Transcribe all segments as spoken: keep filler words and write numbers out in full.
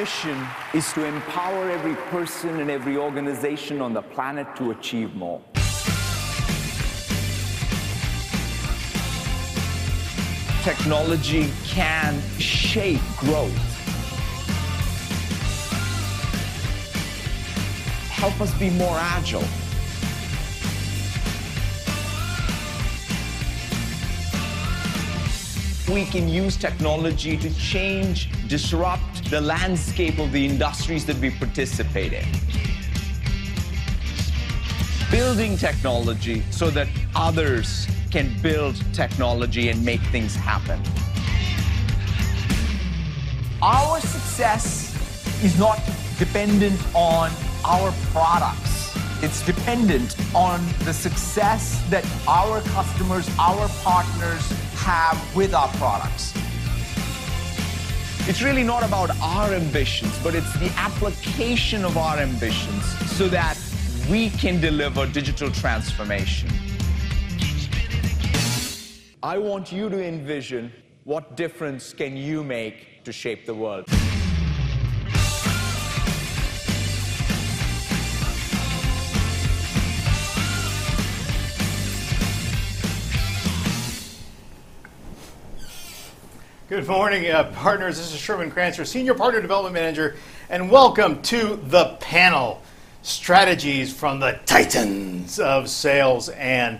mission is to empower every person and every organization on the planet to achieve more. Technology can shape growth. Help us be more agile. We can use technology to change, disrupt the landscape of the industries that we participate in. Building technology so that others can build technology and make things happen. Our success is not dependent on our products. It's dependent on the success that our customers, our partners, have with our products. It's really not about our ambitions, but it's the application of our ambitions so that we can deliver digital transformation. I want you to envision what difference can you make to shape the world. Good morning, uh, partners. This is Sherman Crancer, Senior Partner Development Manager, and welcome to the panel, Strategies from the Titans of Sales and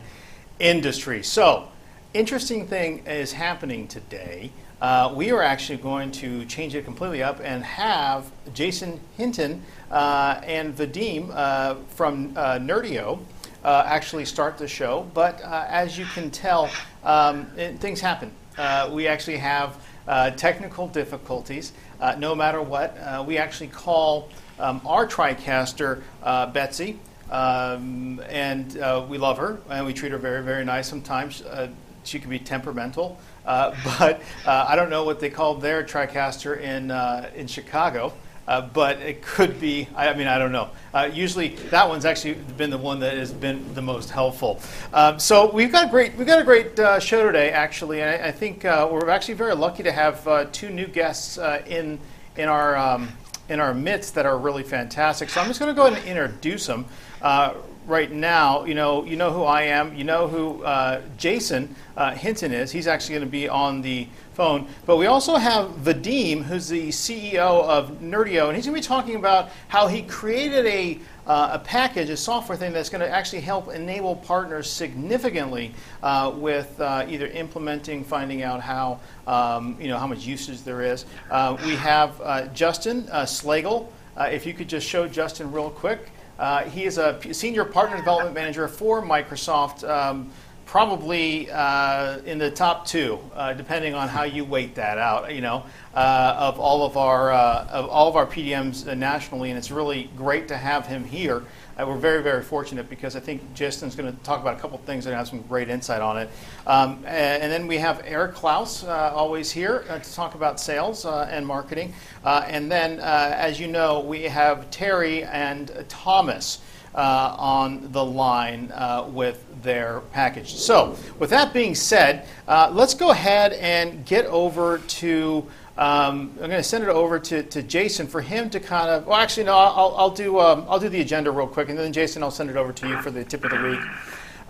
Industry. So, interesting thing is happening today. Uh, we are actually going to change it completely up and have Jason Hinton uh, and Vadim uh, from uh, Nerdio uh, actually start the show, but uh, as you can tell, um, it, things happen. Uh, we actually have uh, technical difficulties. Uh, no matter what, uh, we actually call um, our TriCaster uh, Betsy, um, and uh, we love her and we treat her very, very nice. Sometimes uh, she can be temperamental, uh, but uh, I don't know what they call their TriCaster in uh, in Chicago. Uh, but it could be, I mean, I don't know. Uh, usually that one's actually been the one that has been the most helpful. Um, so we've got a great, we've got a great uh, show today, actually. And I, I think uh, we're actually very lucky to have uh, two new guests uh, in, in, our, um, in our midst that are really fantastic. So I'm just going to go ahead and introduce them uh, right now. You know, you know who I am. You know who uh, Jason uh, Hinton is. He's actually going to be on the phone. But we also have Vadim, who's the C E O of Nerdio, and he's going to be talking about how he created a, uh, a package, a software thing that's going to actually help enable partners significantly uh, with uh, either implementing, finding out how, um, you know, how much usage there is. Uh, we have uh, Justin uh, Slagle. Uh, if you could just show Justin real quick. Uh, he is a Senior Partner Development Manager for Microsoft. Um, Probably uh, in the top two, uh, depending on how you weight that out. You know, uh, of all of our uh, of all of our P D Ms uh, nationally, and it's really great to have him here. Uh, we're very, very fortunate because I think Justin's going to talk about a couple things and have some great insight on it. Um, and, and then we have Eric Klaus, uh, always here uh, to talk about sales uh, and marketing. Uh, and then, uh, as you know, we have Terry and Thomas Uh, on the line uh, with their package. So with that being said, uh, let's go ahead and get over to, um, I'm going to send it over to, to Jason for him to kind of, well actually no, I'll, I'll, do, um, I'll do the agenda real quick, and then Jason, I'll send it over to you for the tip of the week.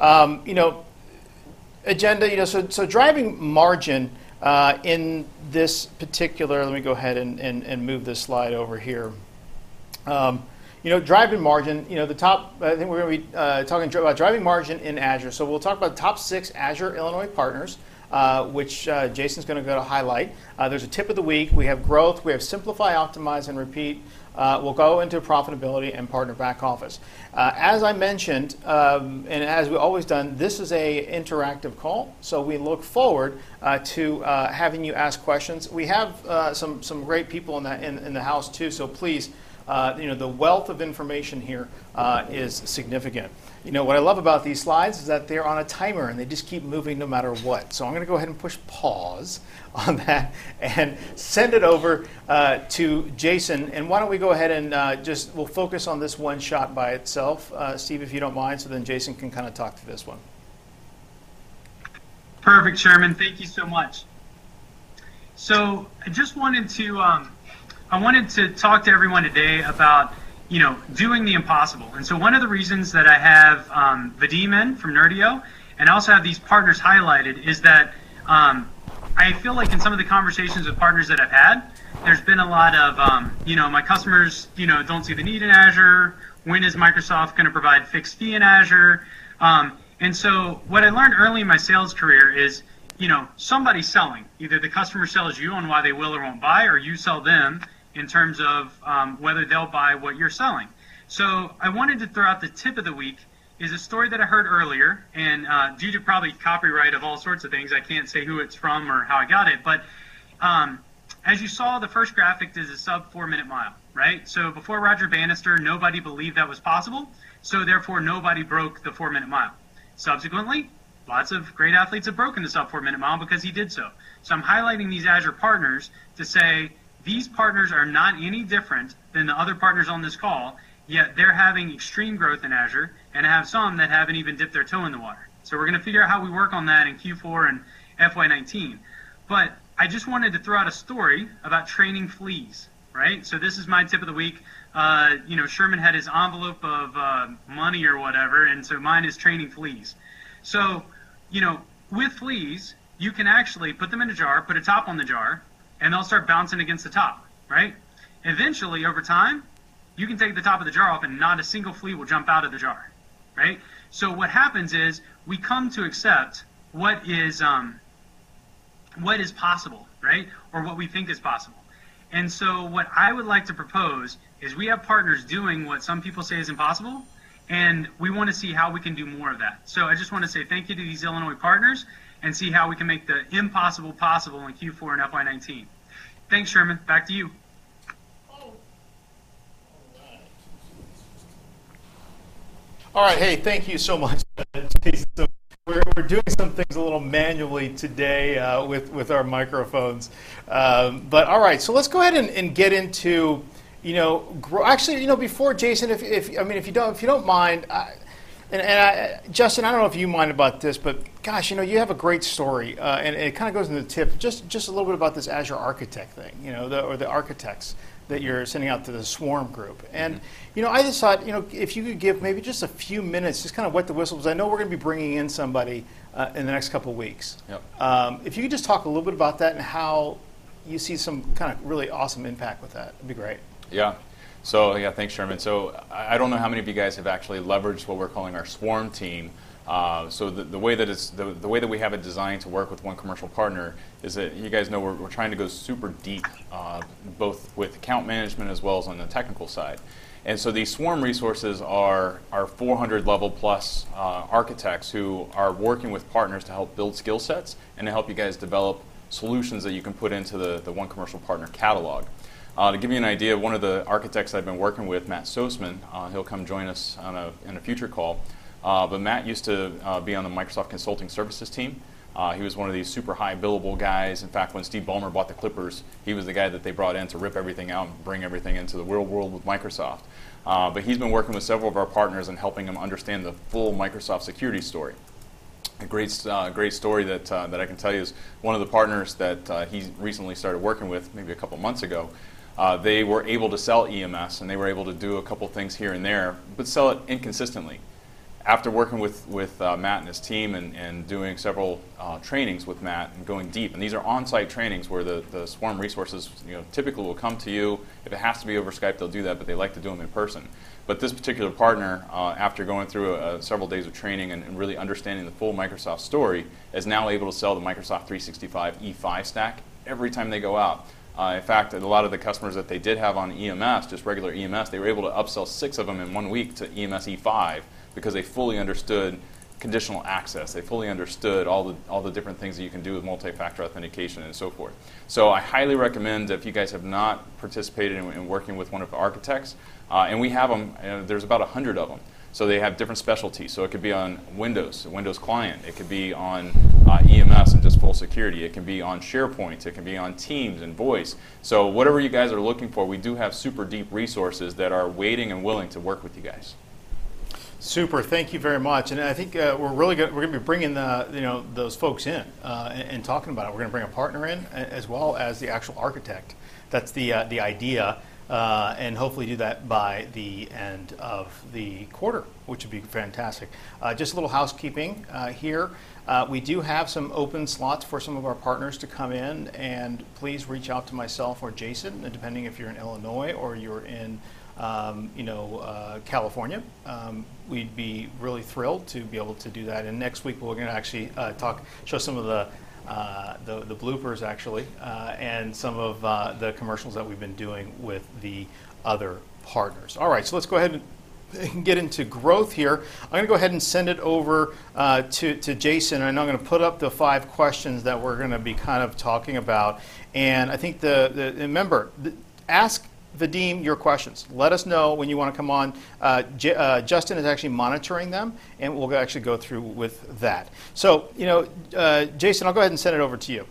Um, you know, agenda, you know, so, so driving margin uh, in this particular, let me go ahead and, and, and move this slide over here. Um, You know, driving margin, you know, the top, I think we're going to be uh, talking about driving margin in Azure. So we'll talk about the top six Azure Illinois partners, uh, which uh, Jason's going to go to highlight. Uh, there's a tip of the week. We have growth. We have simplify, optimize, and repeat. Uh, we'll go into profitability and partner back office. Uh, as I mentioned, um, and as we've always done, this is a interactive call. So we look forward uh, to uh, having you ask questions. We have uh, some, some great people in the, in, in the house, too, so please, Uh, you know, the wealth of information here uh, is significant. You know, what I love about these slides is that they're on a timer and they just keep moving no matter what. So I'm going to go ahead and push pause on that and send it over uh, to Jason. And why don't we go ahead and uh, just, we'll focus on this one shot by itself, uh, Steve, if you don't mind, so then Jason can kind of talk to this one. Perfect, Sherman. Thank you so much. So I just wanted to... Um, I wanted to talk to everyone today about, you know, doing the impossible. And so one of the reasons that I have um, Vadim in from Nerdio, and I also have these partners highlighted, is that um, I feel like in some of the conversations with partners that I've had, there's been a lot of, um, you know, my customers, you know, don't see the need in Azure. When is Microsoft going to provide fixed fee in Azure? Um, and so what I learned early in my sales career is, you know, somebody's selling. Either the customer sells you on why they will or won't buy, or you sell them in terms of um, whether they'll buy what you're selling. So I wanted to throw out the tip of the week is a story that I heard earlier, and uh, due to probably copyright of all sorts of things, I can't say who it's from or how I got it, but um, as you saw, the first graphic is a sub four minute mile, right? So before Roger Bannister, nobody believed that was possible, so therefore nobody broke the four minute mile. Subsequently, lots of great athletes have broken the sub four minute mile because he did so. So I'm highlighting these Azure partners to say, these partners are not any different than the other partners on this call, yet they're having extreme growth in Azure, and I have some that haven't even dipped their toe in the water. So we're going to figure out how we work on that in Q four and F Y nineteen. But I just wanted to throw out a story about training fleas, right? So this is my tip of the week. Uh, you know, Sherman had his envelope of uh, money or whatever, and so mine is training fleas. So, you know, with fleas, you can actually put them in a jar, put a top on the jar, and they'll start bouncing against the top, right? Eventually, over time, you can take the top of the jar off and not a single flea will jump out of the jar, right? So what happens is we come to accept what is um, what is possible, right? Or what we think is possible. And so what I would like to propose is we have partners doing what some people say is impossible, and we want to see how we can do more of that. So I just want to say thank you to these Illinois partners, and see how we can make the impossible possible in Q four and F Y nineteen. Thanks, Sherman. Back to you. All right. Hey, thank you so much, Jason. We're, we're doing some things a little manually today uh, with, with our microphones. Um, but all right, so let's go ahead and, and get into, you know, grow, actually, you know, before Jason, if, if I mean, if you don't, if you don't mind, I, And, and I, Justin, I don't know if you mind about this, but gosh, you know, you have a great story, uh, and, and it kind of goes into the tip, just just a little bit about this Azure Architect thing, you know, the, or the architects that you're sending out to the Swarm group. And, mm-hmm. you know, I just thought, you know, if you could give maybe just a few minutes, just kind of wet the whistle, because I know we're going to be bringing in somebody uh, in the next couple of weeks. Yep. Um, if you could just talk a little bit about that and how you see some kind of really awesome impact with that, it'd be great. Yeah. So, yeah, thanks, Sherman. So I don't know how many of you guys have actually leveraged what we're calling our Swarm team. Uh, so the, the, way that it's, the, the way that we have it designed to work with One Commercial Partner is that you guys know we're, we're trying to go super deep, uh, both with account management as well as on the technical side. And so these Swarm resources are our four hundred level plus uh, architects who are working with partners to help build skill sets and to help you guys develop solutions that you can put into the, the One Commercial Partner catalog. Uh, to give you an idea, one of the architects I've been working with, Matt Sosman, uh, he'll come join us on a, in a future call. Uh, but Matt used to uh, be on the Microsoft Consulting Services team. Uh, he was one of these super high billable guys. In fact, when Steve Ballmer bought the Clippers, he was the guy that they brought in to rip everything out and bring everything into the real world with Microsoft. Uh, but he's been working with several of our partners and helping them understand the full Microsoft security story. A great, uh, great story that, uh, that I can tell you is one of the partners that uh, he recently started working with maybe a couple months ago. Uh, they were able to sell E M S, and they were able to do a couple things here and there, but sell it inconsistently. After working with, with uh, Matt and his team and, and doing several uh, trainings with Matt and going deep, and these are on-site trainings where the, the Swarm resources, you know, typically will come to you. If it has to be over Skype, they'll do that, but they like to do them in person. But this particular partner, uh, after going through uh, several days of training and, and really understanding the full Microsoft story, is now able to sell the Microsoft three sixty-five E five stack every time they go out. Uh, in fact, a lot of the customers that they did have on E M S, just regular E M S, they were able to upsell six of them in one week to E M S E five because they fully understood conditional access. They fully understood all the all the different things that you can do with multi-factor authentication and so forth. So I highly recommend, if you guys have not participated in, in working with one of the architects, uh, and we have them, uh, there's about one hundred of them. So they have different specialties. So it could be on Windows, Windows client. It could be on uh, E M S and just full security. It can be on SharePoint. It can be on Teams and Voice. So whatever you guys are looking for, we do have super deep resources that are waiting and willing to work with you guys. Super. Thank you very much. And I think uh, we're really good. We're going to be bringing the, you know, those folks in uh, and, and talking about it. We're going to bring a partner in as well as the actual architect. That's the uh, the idea, uh, and hopefully do that by the end of the quarter, which would be fantastic. Uh, just a little housekeeping uh, here. Uh, we do have some open slots for some of our partners to come in, and please reach out to myself or Jason, depending if you're in Illinois or you're in Um, you know, uh, California. Um, we'd be really thrilled to be able to do that. And next week we're going to actually uh, talk, show some of the uh, the, the bloopers actually, uh, and some of uh, the commercials that we've been doing with the other partners. All right, so let's go ahead and get into growth here. I'm going to go ahead and send it over uh, to to Jason, and I'm going to put up the five questions that we're going to be kind of talking about. And I think the, the remember the, ask. Vadim, your questions. Let us know when you want to come on. Uh, J uh, Justin is actually monitoring them, and we'll actually go through with that. So, you know, uh, Jason, I'll go ahead and send it over to you.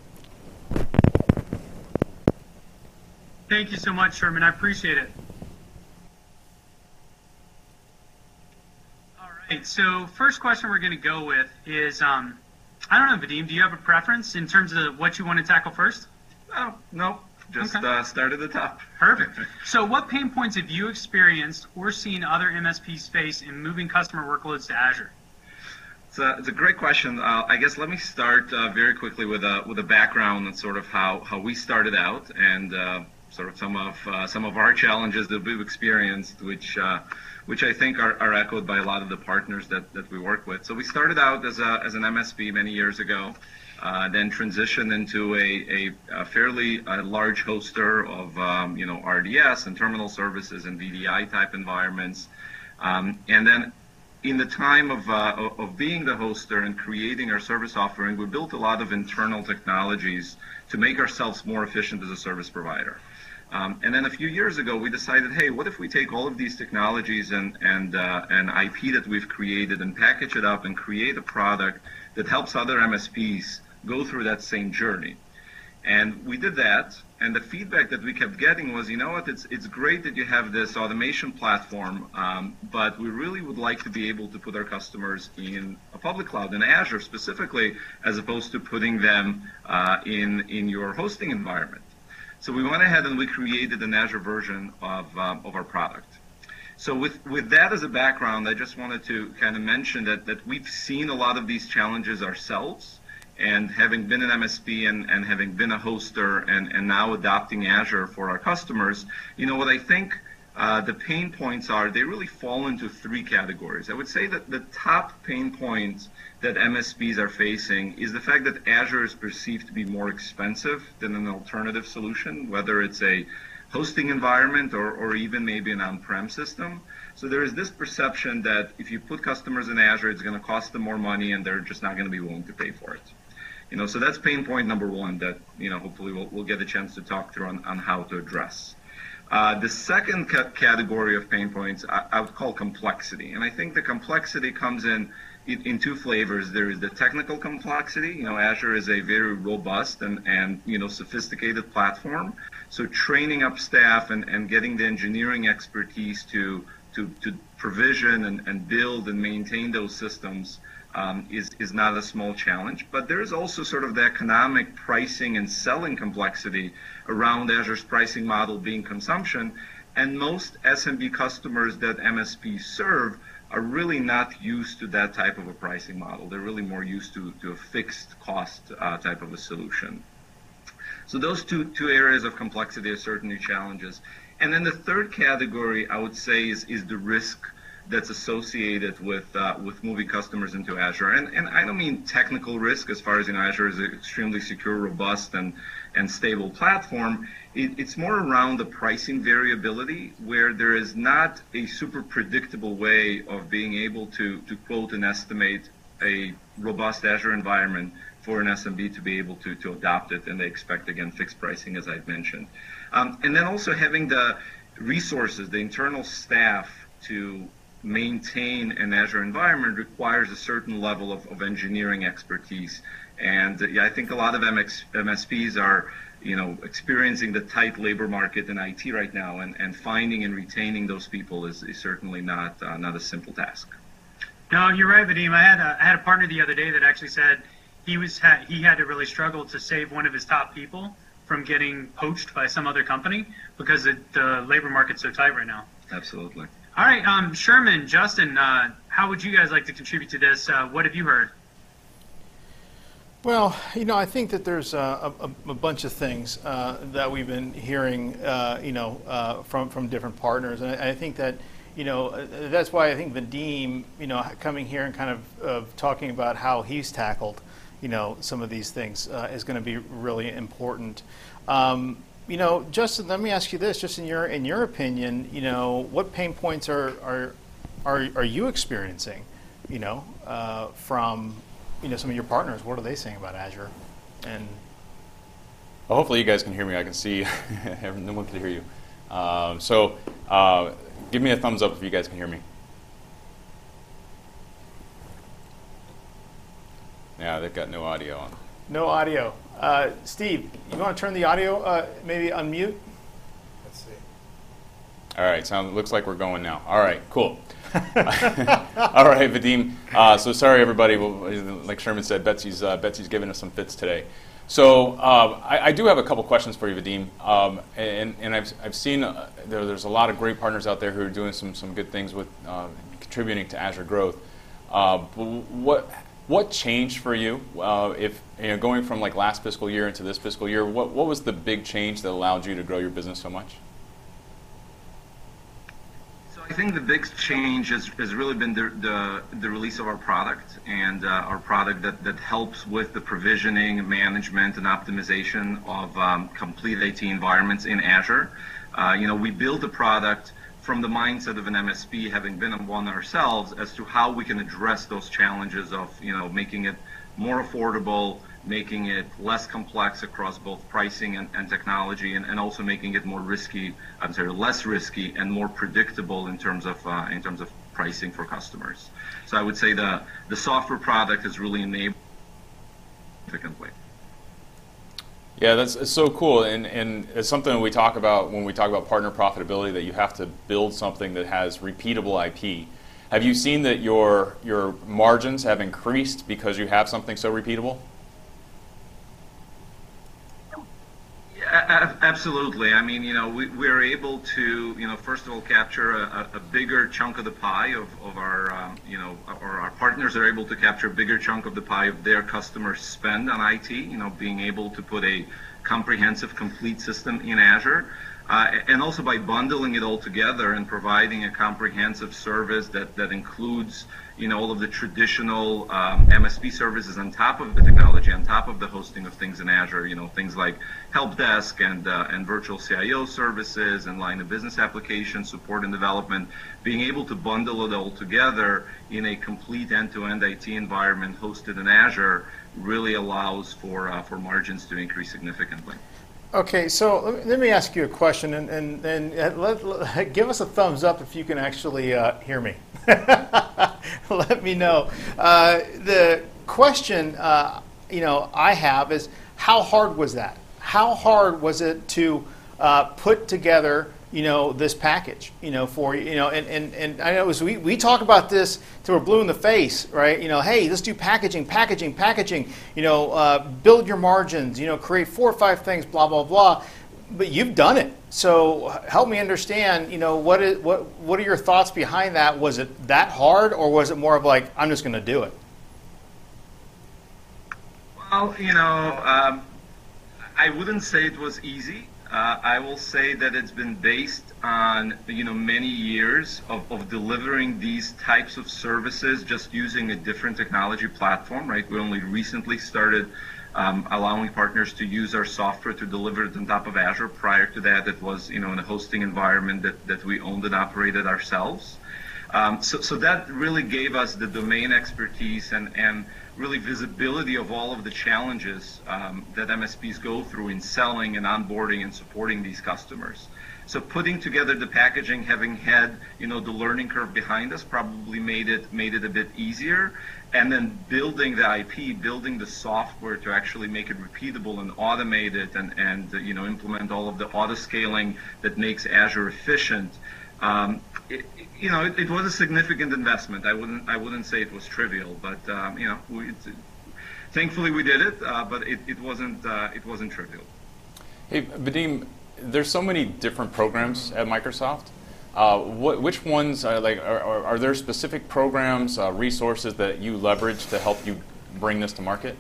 Thank you so much, Sherman. I appreciate it. All right. So, first question we're going to go with is, um, I don't know, Vadim, do you have a preference in terms of what you want to tackle first? Oh, no. Just okay. uh, start at the top. Perfect. So what pain points have you experienced or seen other M S Ps face in moving customer workloads to Azure? It's a, it's a great question. Uh, I guess let me start uh, very quickly with a, with a background and sort of how, how we started out and uh, sort of some of uh, some of our challenges that we've experienced, which uh, which I think are, are echoed by a lot of the partners that, that we work with. So we started out as, a, as an M S P many years ago. Uh, then transition into a, a, a fairly uh, large hoster of um, you know, R D S and terminal services and V D I type environments, um, and then in the time of uh, of being the hoster and creating our service offering, we built a lot of internal technologies to make ourselves more efficient as a service provider. Um, and then a few years ago, we decided, hey, what if we take all of these technologies and and uh, and I P that we've created and package it up and create a product that helps other M S Ps go through that same journey. And we did that, and the feedback that we kept getting was, you know what, it's it's great that you have this automation platform, um, but we really would like to be able to put our customers in a public cloud, in Azure specifically, as opposed to putting them uh, in, in your hosting environment. So we went ahead and we created an Azure version of, um, of our product. So with, with that as a background, I just wanted to kind of mention that, that we've seen a lot of these challenges ourselves. And having been an M S P and, and having been a hoster and, and now adopting Azure for our customers, you know, what I think uh, the pain points are, they really fall into three categories. I would say that the top pain points that M S Ps are facing is the fact that Azure is perceived to be more expensive than an alternative solution, whether it's a hosting environment or, or even maybe an on-prem system. So there is this perception that if you put customers in Azure, it's going to cost them more money and they're just not going to be willing to pay for it. You know, so that's pain point number one that, you know, hopefully we'll, we'll get a chance to talk through on, on how to address. Uh, the second ca category of pain points I, I would call complexity. And I think the complexity comes in, in in two flavors. There is the technical complexity. You know, Azure is a very robust and, and you know, sophisticated platform. So training up staff and, and getting the engineering expertise to, to, to provision and, and build and maintain those systems Um, is, is not a small challenge, but there is also sort of the economic pricing and selling complexity around Azure's pricing model being consumption, and most S M B customers that M S Ps serve are really not used to that type of a pricing model. They're really more used to, to a fixed cost uh, type of a solution. So those two, two areas of complexity are certainly challenges. And then the third category, I would say, is, is the risk that's associated with uh, with moving customers into Azure, and and I don't mean technical risk as far as, you know, Azure is an extremely secure, robust, and and stable platform. It, it's more around the pricing variability, where there is not a super predictable way of being able to to quote and estimate a robust Azure environment for an S M B to be able to to adopt it, and they expect, again, fixed pricing, as I've mentioned, um, and then also having the resources, the internal staff to maintain an Azure environment requires a certain level of, of engineering expertise. And uh, yeah, I think a lot of M S Ps are, you know, experiencing the tight labor market in I T right now, and, and finding and retaining those people is, is certainly not, uh, not a simple task. No, you're right, Vadim. I had a, I had a partner the other day that actually said he was ha he had to really struggle to save one of his top people from getting poached by some other company because the uh, labor market's so tight right now. Absolutely. All right, um, Sherman, Justin, uh, how would you guys like to contribute to this? Uh, what have you heard? Well, you know, I think that there's a, a, a bunch of things uh, that we've been hearing, uh, you know, uh, from from different partners, and I, I think that, you know, uh, that's why I think Vadim, you know, coming here and kind of uh, talking about how he's tackled, you know, some of these things uh, is going to be really important. Um, you know, Justin, let me ask you this: just in your in your opinion, you know, what pain points are are are, are you experiencing, you know, uh, from you know some of your partners? What are they saying about Azure? And well, hopefully you guys can hear me. I can see no one can hear you. Um, so. Uh, Give me a thumbs up if you guys can hear me. Yeah, they've got no audio on. No audio. Uh, Steve, you want to turn the audio, uh, maybe unmute? Let's see. All right, sound, looks like we're going now. All right, cool. All right, Vadim. Uh, so sorry, everybody. We'll, like Sherman said, Betsy's, uh, Betsy's giving us some fits today. So uh, I, I do have a couple questions for you, Vadim, um, and, and I've, I've seen uh, there, there's a lot of great partners out there who are doing some, some good things with uh, contributing to Azure growth. Uh, what, what changed for you uh, if, you know, going from like last fiscal year into this fiscal year, what, what was the big change that allowed you to grow your business so much? I think the big change has, has really been the, the, the release of our product and uh, our product that, that helps with the provisioning, management, and optimization of um, complete I T environments in Azure. Uh, you know, we build the product from the mindset of an M S P, having been one ourselves, as to how we can address those challenges of, you know, making it more affordable, making it less complex across both pricing and, and technology, and, and also making it more risky, I'm sorry, less risky and more predictable in terms of uh, in terms of pricing for customers. So I would say the, the software product is really enabled significantly. Yeah, that's it's so cool, and, and it's something we talk about when we talk about partner profitability, that you have to build something that has repeatable I P. Have you seen that your your margins have increased because you have something so repeatable? Absolutely. I mean, you know, we, we're able to, you know, first of all, capture a, a bigger chunk of the pie of, of our, um, you know, or our partners are able to capture a bigger chunk of the pie of their customer spend on I T, you know, being able to put a comprehensive, complete system in Azure. Uh, and also by bundling it all together and providing a comprehensive service that, that includes, you know, all of the traditional um, M S P services on top of the technology, on top of the hosting of things in Azure, you know, things like help desk and, uh, and virtual C I O services and line of business application support and development, being able to bundle it all together in a complete end-to-end I T environment hosted in Azure really allows for, uh, for margins to increase significantly. Okay, so let me, let me ask you a question, and, and, and let, let, give us a thumbs up if you can actually uh, hear me. Let me know. Uh, the question uh, you know, I have is, how hard was that? How hard was it to uh, put together, you know, this package, you know, for, you know, and, and, and I know it was, we, we talk about this till we're blue in the face, right? You know, hey, let's do packaging, packaging, packaging, you know, uh, build your margins, you know, create four or five things, blah, blah, blah. But you've done it. So help me understand, you know, what is, what, what are your thoughts behind that? Was it that hard, or was it more of like, I'm just going to do it? Well, you know, um, I wouldn't say it was easy. Uh, I will say that it's been based on, you know, many years of, of delivering these types of services just using a different technology platform, right? We only recently started um, allowing partners to use our software to deliver it on top of Azure. Prior to that, it was, you know, in a hosting environment that, that we owned and operated ourselves. Um, so, so that really gave us the domain expertise and, and really visibility of all of the challenges um, that M S Ps go through in selling and onboarding and supporting these customers. So putting together the packaging, having had, you know, the learning curve behind us, probably made it made it a bit easier. And then building the I P, building the software to actually make it repeatable and automate it, and, and you know, implement all of the auto scaling that makes Azure efficient. Um, it, you know, it, it was a significant investment. I wouldn't, I wouldn't say it was trivial, but um, you know, we, it, thankfully we did it. Uh, but it, it wasn't, uh, it wasn't trivial. Hey, Vadim, there's so many different programs at Microsoft. Uh, what, which ones are, like, are, are, are there specific programs, uh, resources that you leverage to help you bring this to market?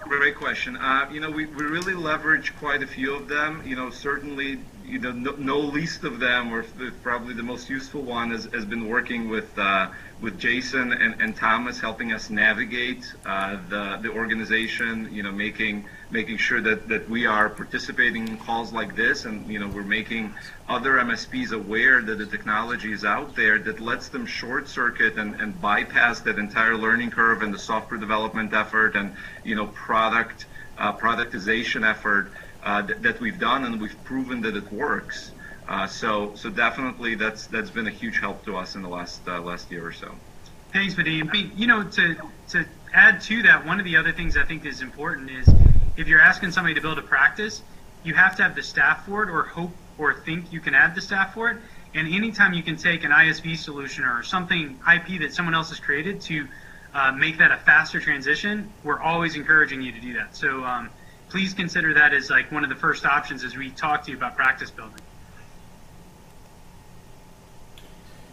Great question. Uh, you know, we, we really leverage quite a few of them. You know, certainly, you know, no, no least of them, or probably the most useful one, is, has been working with uh, with Jason and, and Thomas, helping us navigate uh, the the organization. You know, making making sure that that we are participating in calls like this, and you know, we're making other M S Ps aware that the technology is out there that lets them short circuit and, and bypass that entire learning curve and the software development effort and you know product uh, productization effort. Uh, th that we've done, and we've proven that it works. Uh, so, so definitely, that's that's been a huge help to us in the last uh, last year or so. Thanks, Vadim. You know, to to add to that, one of the other things I think is important is if you're asking somebody to build a practice, you have to have the staff for it, or hope or think you can add the staff for it. And anytime you can take an I S V solution or something I P that someone else has created to uh, make that a faster transition, we're always encouraging you to do that. So. Um, Please consider that as like one of the first options as we talk to you about practice building.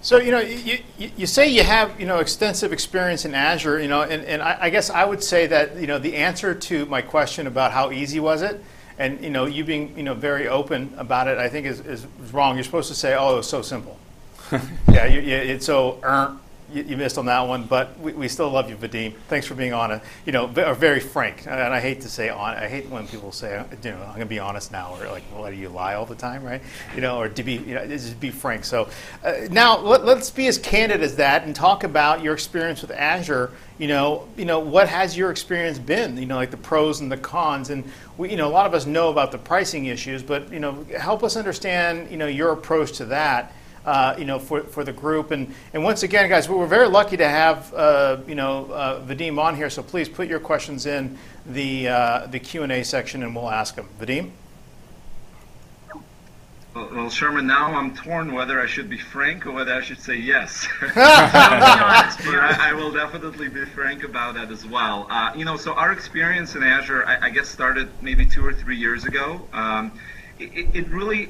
So you know, you, you, you say you have you know extensive experience in Azure, you know, and, and I, I guess I would say that you know the answer to my question about how easy was it, and you know you being you know very open about it, I think is, is wrong. You're supposed to say, oh, it was so simple. yeah, you, you, it's so. Uh, You missed on that one, but we, we still love you, Vadim. Thanks for being honest. You know, or very frank. And I hate to say on. I hate when people say, you know, I'm going to be honest now, or like, well, do you lie all the time, right? You know, or to be, you know, just be frank. So uh, now let, let's be as candid as that and talk about your experience with Azure. You know, you know, what has your experience been? You know, like the pros and the cons, and we, you know, a lot of us know about the pricing issues, but you know, help us understand, you know, your approach to that. Uh, you know, for, for the group. And, and once again, guys, we're very lucky to have, uh, you know, uh, Vadim on here. So please put your questions in the, uh, the Q and A section and we'll ask them. Vadim? Well, Sherman, now I'm torn whether I should be frank or whether I should say yes. I'll be honest, but I, I will definitely be frank about that as well. Uh, you know, so our experience in Azure, I, I guess, started maybe two or three years ago. Um, it, it really...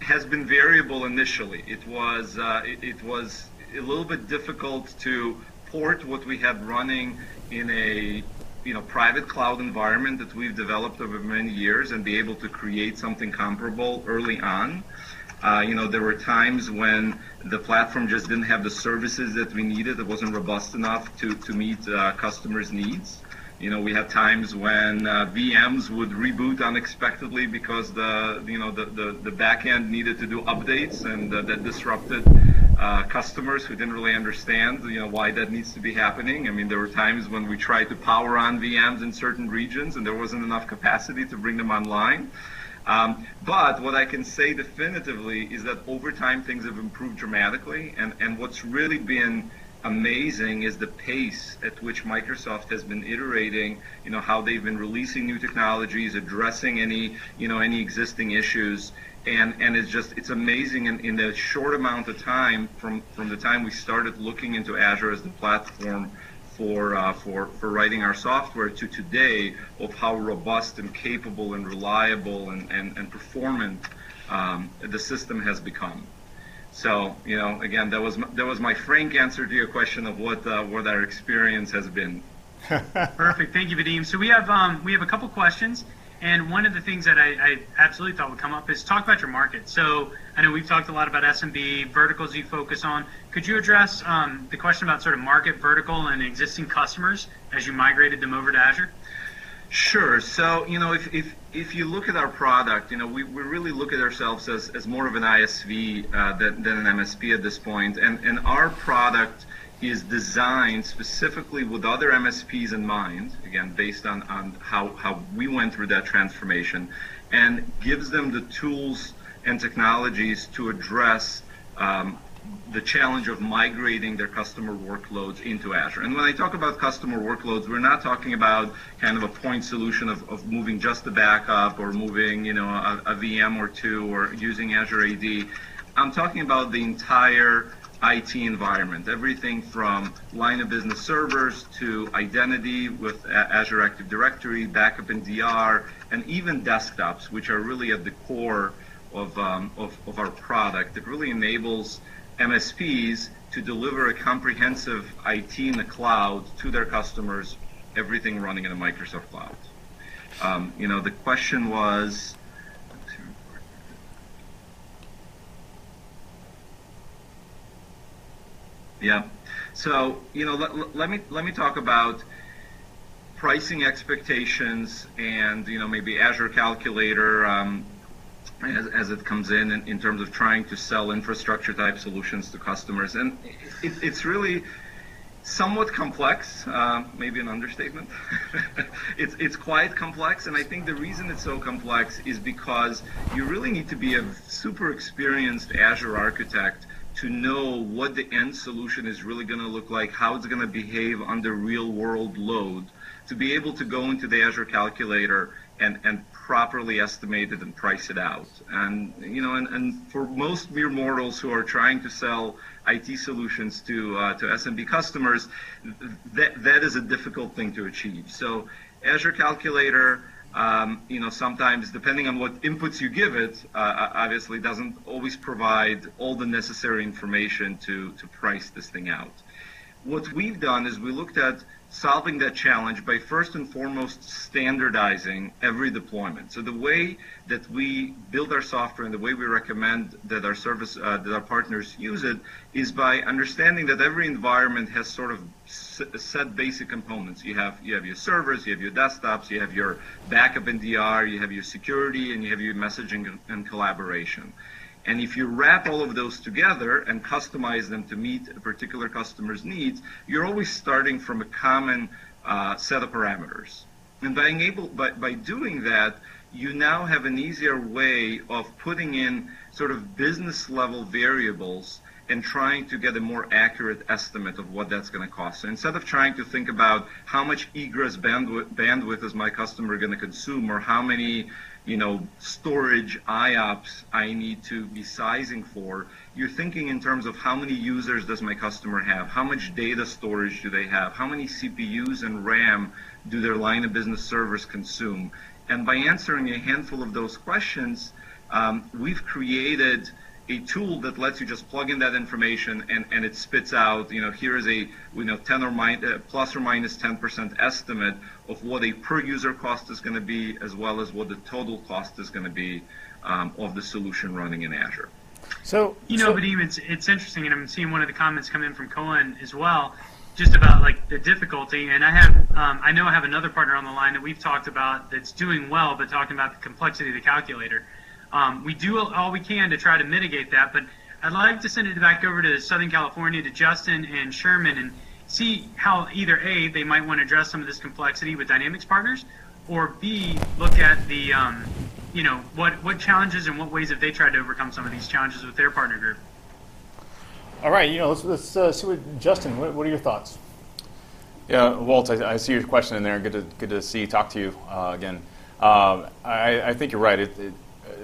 has been variable initially. It was uh, it, it was a little bit difficult to port what we had running in a you know private cloud environment that we've developed over many years and be able to create something comparable early on. Uh, you know, there were times when the platform just didn't have the services that we needed. It wasn't robust enough to to meet uh, customers' needs. You know, we had times when uh, V Ms would reboot unexpectedly because the you know the the, the back end needed to do updates, and uh, that disrupted uh, customers who didn't really understand you know why that needs to be happening. I mean, there were times when we tried to power on V Ms in certain regions, and there wasn't enough capacity to bring them online. Um, but what I can say definitively is that over time things have improved dramatically, and and what's really been amazing is the pace at which Microsoft has been iterating, you know, how they've been releasing new technologies, addressing any, you know, any existing issues. And, and it's just, it's amazing in, in the short amount of time from, from the time we started looking into Azure as the platform for, uh, for, for writing our software to today, of how robust and capable and reliable and, and, and performant um, the system has become. So, you know, again, that was my, that was my frank answer to your question of what uh, what our experience has been. Perfect. Thank you, Vadim. So we have um, we have a couple questions, and one of the things that I, I absolutely thought would come up is talk about your market. So I know we've talked a lot about S M B, verticals you focus on. Could you address um, the question about sort of market vertical and existing customers as you migrated them over to Azure? Sure. So, you know, if, if, if you look at our product, you know, we, we really look at ourselves as, as more of an I S V uh, than, than an M S P at this point. And, and our product is designed specifically with other M S Ps in mind, again, based on, on how, how we went through that transformation, and gives them the tools and technologies to address um, the challenge of migrating their customer workloads into Azure. And when I talk about customer workloads, we're not talking about kind of a point solution of, of moving just the backup or moving, you know, a, a V M or two or using Azure A D. I'm talking about the entire I T environment, everything from line of business servers to identity with Azure Active Directory, backup and D R, and even desktops, which are really at the core of, um, of, of our product. It really enables M S Ps to deliver a comprehensive I T in the cloud to their customers, everything running in a Microsoft cloud. Um, you know, the question was, yeah, so, you know, let, let me let me talk about pricing expectations and, you know, maybe Azure Calculator um, as, as it comes in, in in terms of trying to sell infrastructure type solutions to customers. And it, it's really somewhat complex, uh, maybe an understatement. it's, it's quite complex, and I think the reason it's so complex is because you really need to be a super experienced Azure architect to know what the end solution is really going to look like, how it's going to behave under real world load, to be able to go into the Azure Calculator and, and properly estimate it and price it out. And, you know, and, and for most mere mortals who are trying to sell I T solutions to, uh, to S M B customers, that, that is a difficult thing to achieve. So Azure Calculator, Um, you know, sometimes depending on what inputs you give it, uh, obviously doesn't always provide all the necessary information to, to price this thing out. What we've done is we looked at solving that challenge by first and foremost standardizing every deployment. So the way that we build our software and the way we recommend that our service, uh, that our partners use it, is by understanding that every environment has sort of set basic components. You have you have your servers, you have your desktops, you have your backup and D R, you have your security, and you have your messaging and collaboration. And if you wrap all of those together and customize them to meet a particular customer's needs, you're always starting from a common uh, set of parameters. And by, enable, by, by doing that, you now have an easier way of putting in sort of business level variables and trying to get a more accurate estimate of what that's going to cost. So instead of trying to think about how much egress bandwidth, bandwidth is my customer going to consume, or how many, you know, storage I O P S I need to be sizing for, you're thinking in terms of how many users does my customer have, how much data storage do they have, how many C P Us and RAM do their line of business servers consume. And by answering a handful of those questions, um, we've created a tool that lets you just plug in that information and, and it spits out, you know, here is a, you know, ten or minus, plus or minus ten percent estimate of what a per user cost is going to be, as well as what the total cost is going to be um, of the solution running in Azure. So, you know, so, Vadim, it's, it's interesting, and I'm seeing one of the comments come in from Cohen as well, just about like the difficulty. And I have, um, I know I have another partner on the line that we've talked about that's doing well, but talking about the complexity of the calculator. Um, we do all we can to try to mitigate that, but I'd like to send it back over to Southern California, to Justin and Sherman, and see how either A, they might want to address some of this complexity with Dynamics partners, or B, look at the, um, you know, what, what challenges and what ways have they tried to overcome some of these challenges with their partner group. All right, you know, let's, let's uh, see what, Justin, what, what are your thoughts? Yeah, Walt, I, I see your question in there. Good to, good to see, talk to you uh, again. Um, I, I think you're right. It, it,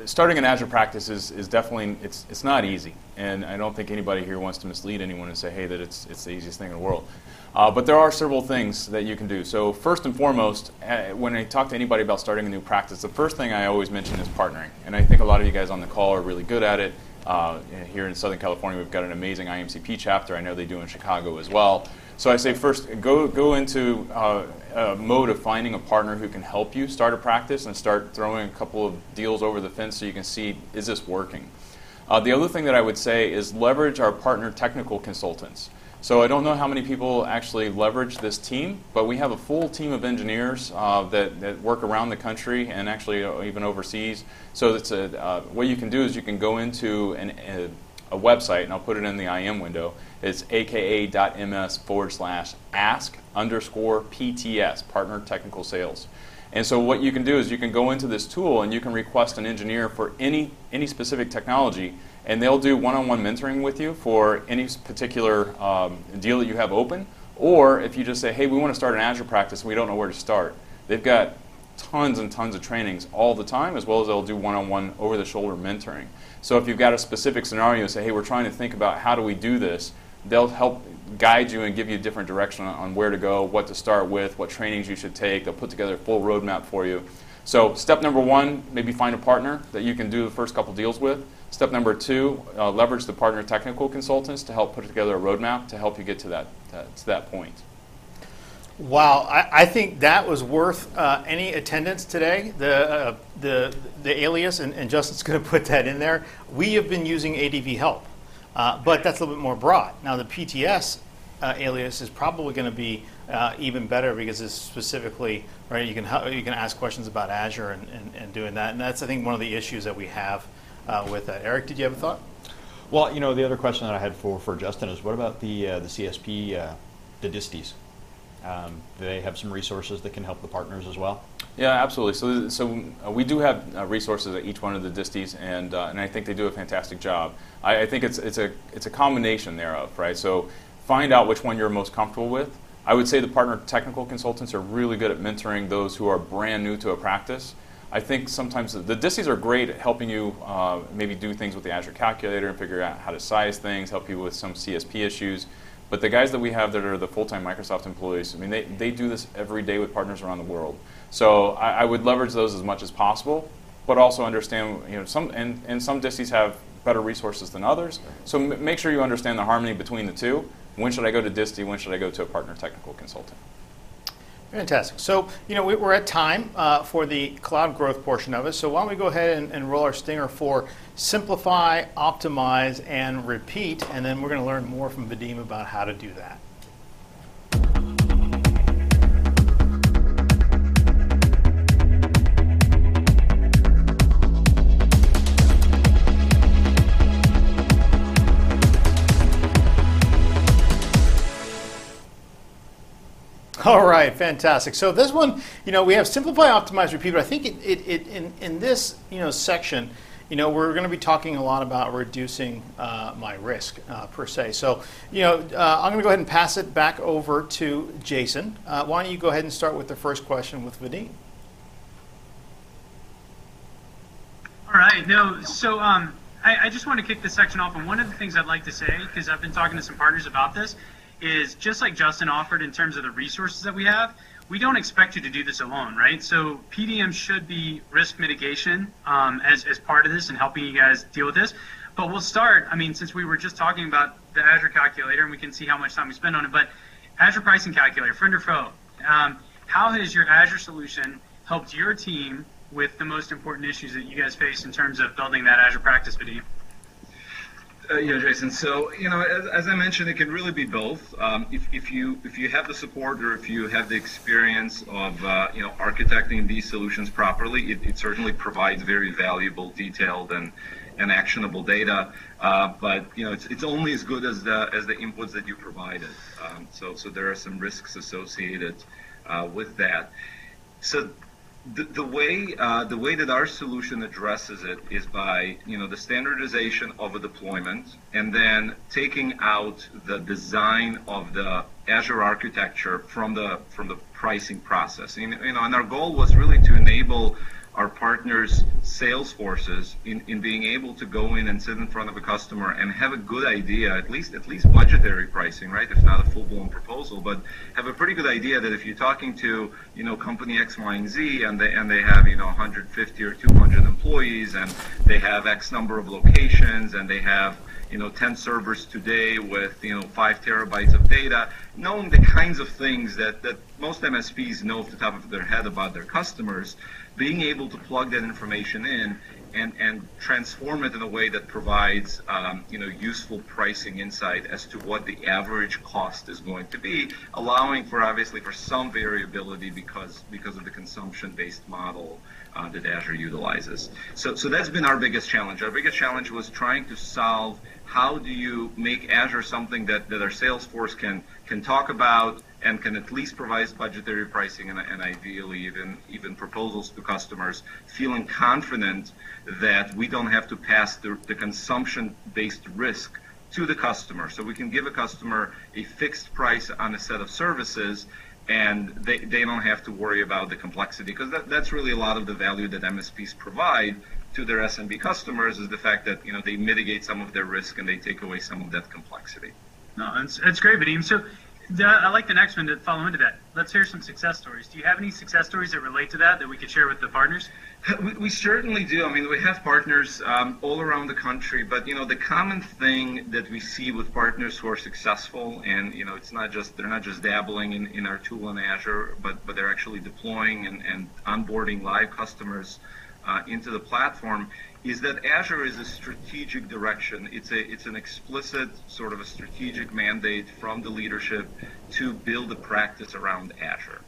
Starting an Azure practice is, is definitely, it's, it's not easy, and I don't think anybody here wants to mislead anyone and say, hey, that it's, it's the easiest thing in the world. Uh, but there are several things that you can do. So first and foremost, when I talk to anybody about starting a new practice, the first thing I always mention is partnering, and I think a lot of you guys on the call are really good at it. Uh, here in Southern California, we've got an amazing I M C P chapter. I know they do in Chicago as well. So I say first, go, go into uh, a mode of finding a partner who can help you start a practice and start throwing a couple of deals over the fence so you can see, is this working? Uh, the other thing that I would say is leverage our partner technical consultants. So I don't know how many people actually leverage this team, but we have a full team of engineers uh, that, that work around the country and actually even overseas. So that's a, uh, what you can do is you can go into an, a, a website, and I'll put it in the I M window. It's aka.ms forward slash ask underscore PTS, partner technical sales. And so what you can do is you can go into this tool and you can request an engineer for any, any specific technology, and they'll do one-on-one mentoring with you for any particular um, deal that you have open. Or if you just say, hey, we want to start an Azure practice and we don't know where to start, they've got tons and tons of trainings all the time, as well as they'll do one-on-one over-the-shoulder mentoring. So if you've got a specific scenario, say, hey, we're trying to think about how do we do this, they'll help guide you and give you a different direction on, on where to go, what to start with, what trainings you should take. They'll put together a full roadmap for you. So step number one, maybe find a partner that you can do the first couple deals with. Step number two, uh, leverage the partner technical consultants to help put together a roadmap to help you get to that, uh, to that point. Wow, I, I think that was worth uh, any attendance today. The uh, the the alias, and, and Justin's going to put that in there. We have been using A D V help, uh, but that's a little bit more broad. Now the P T S uh, alias is probably going to be uh, even better because it's specifically right. You can you can ask questions about Azure and, and, and doing that, and that's I think one of the issues that we have uh, with that. Eric, did you have a thought? Well, you know, the other question that I had for for Justin is what about the uh, the C S P, uh, the D I S Ts? Um, they have some resources that can help the partners as well. Yeah, absolutely. So, so uh, we do have uh, resources at each one of the D I S Ts, and uh, and I think they do a fantastic job. I, I think it's it's a it's a combination thereof, right? So, find out which one you're most comfortable with. I would say the partner technical consultants are really good at mentoring those who are brand new to a practice. I think sometimes the, the D I S Ts are great at helping you uh, maybe do things with the Azure calculator and figure out how to size things, help you with some C S P issues. But the guys that we have that are the full-time Microsoft employees, I mean, they, they do this every day with partners around the world. So I, I would leverage those as much as possible, but also understand, you know, some and, and some D I S Ts have better resources than others. So m- make sure you understand the harmony between the two. When should I go to D I S T? When should I go to a partner technical consultant? Fantastic. So, you know, we, we're at time uh, for the cloud growth portion of it. So why don't we go ahead and, and roll our stinger for simplify, optimize, and repeat. And then we're going to learn more from Vadim about how to do that. All right, fantastic. So this one, you know, we have simplify, optimize, repeat, but I think it, it, it in, in this, you know, section, you know, we're going to be talking a lot about reducing uh, my risk, uh, per se. So, you know, uh, I'm going to go ahead and pass it back over to Jason. Uh, why don't you go ahead and start with the first question with Vadim? All right, no, so um, I, I just want to kick this section off, and one of the things I'd like to say, because I've been talking to some partners about this, is just like Justin offered in terms of the resources that we have, we don't expect you to do this alone, right? So P D M should be risk mitigation um, as, as part of this and helping you guys deal with this. But we'll start, I mean, since we were just talking about the Azure calculator and we can see how much time we spend on it, but Azure pricing calculator, friend or foe, um, how has your Azure solution helped your team with the most important issues that you guys face in terms of building that Azure practice video? Uh, yeah, Jason. So, you know, as, as I mentioned, it can really be both. Um, if, if you if you have the support or if you have the experience of, uh, you know, architecting these solutions properly, it, it certainly provides very valuable, detailed, and, and actionable data. Uh, but, you know, it's it's only as good as the as the inputs that you provided. Um, so, so there are some risks associated uh, with that. So. The, the way uh, the way that our solution addresses it is by, you know, the standardization of a deployment and then taking out the design of the Azure architecture from the from the pricing process. And, you know, and our goal was really to enable our partners' sales forces in, in being able to go in and sit in front of a customer and have a good idea, at least at least budgetary pricing, right? If not a full-blown proposal, but have a pretty good idea that if you're talking to, you know, company X, Y, and Z, and they and they have, you know, one hundred fifty or two hundred employees, and they have X number of locations, and they have, you know, ten servers today with, you know, five terabytes of data, knowing the kinds of things that, that most M S Ps know off the top of their head about their customers, being able to plug that information in and, and transform it in a way that provides, um, you know, useful pricing insight as to what the average cost is going to be, allowing for, obviously, for some variability because, because of the consumption-based model uh, that Azure utilizes. So, so that's been our biggest challenge. Our biggest challenge was trying to solve how do you make Azure something that, that our sales force can, can talk about and can at least provide budgetary pricing and, and ideally even, even proposals to customers, feeling confident that we don't have to pass the, the consumption-based risk to the customer. So we can give a customer a fixed price on a set of services and they, they don't have to worry about the complexity, because that, that's really a lot of the value that M S Ps provide to their S M B customers, is the fact that, you know, they mitigate some of their risk and they take away some of that complexity. No, that's, that's great, Vadim. So the, I like the next one to follow into that. Let's hear some success stories. Do you have any success stories that relate to that that we could share with the partners? We, we certainly do. I mean, we have partners um, all around the country, but, you know, the common thing that we see with partners who are successful, and, you know, it's not just, they're not just dabbling in, in our tool in Azure, but, but they're actually deploying and, and onboarding live customers uh, into the platform, is that Azure is a strategic direction. It's a, it's an explicit sort of a strategic mandate from the leadership to build a practice around Azure.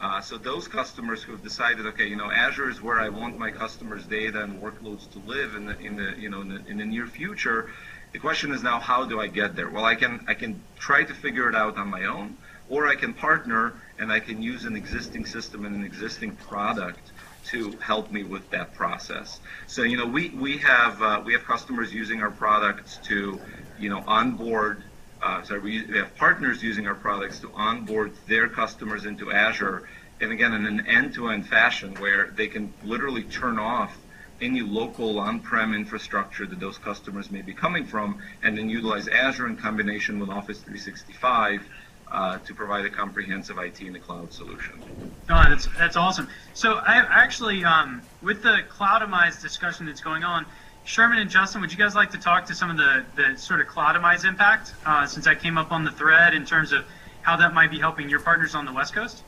Uh, so those customers who have decided, okay, you know, Azure is where I want my customers' data and workloads to live in the, in the you know, in the, in the near future. The question is now, how do I get there? Well, I can I can try to figure it out on my own, or I can partner and I can use an existing system and an existing product to help me with that process. So, you know, we we have uh, we have customers using our products to, you know, onboard. Uh, so we have partners using our products to onboard their customers into Azure, and again, in an end-to-end fashion where they can literally turn off any local on-prem infrastructure that those customers may be coming from, and then utilize Azure in combination with Office three sixty-five uh, to provide a comprehensive I T in the cloud solution. Oh, that's, that's awesome. So I actually, um, with the Cloudamize discussion that's going on, Sherman and Justin, would you guys like to talk to some of the, the sort of Cloudamize impact, uh, since I came up on the thread, in terms of how that might be helping your partners on the West Coast?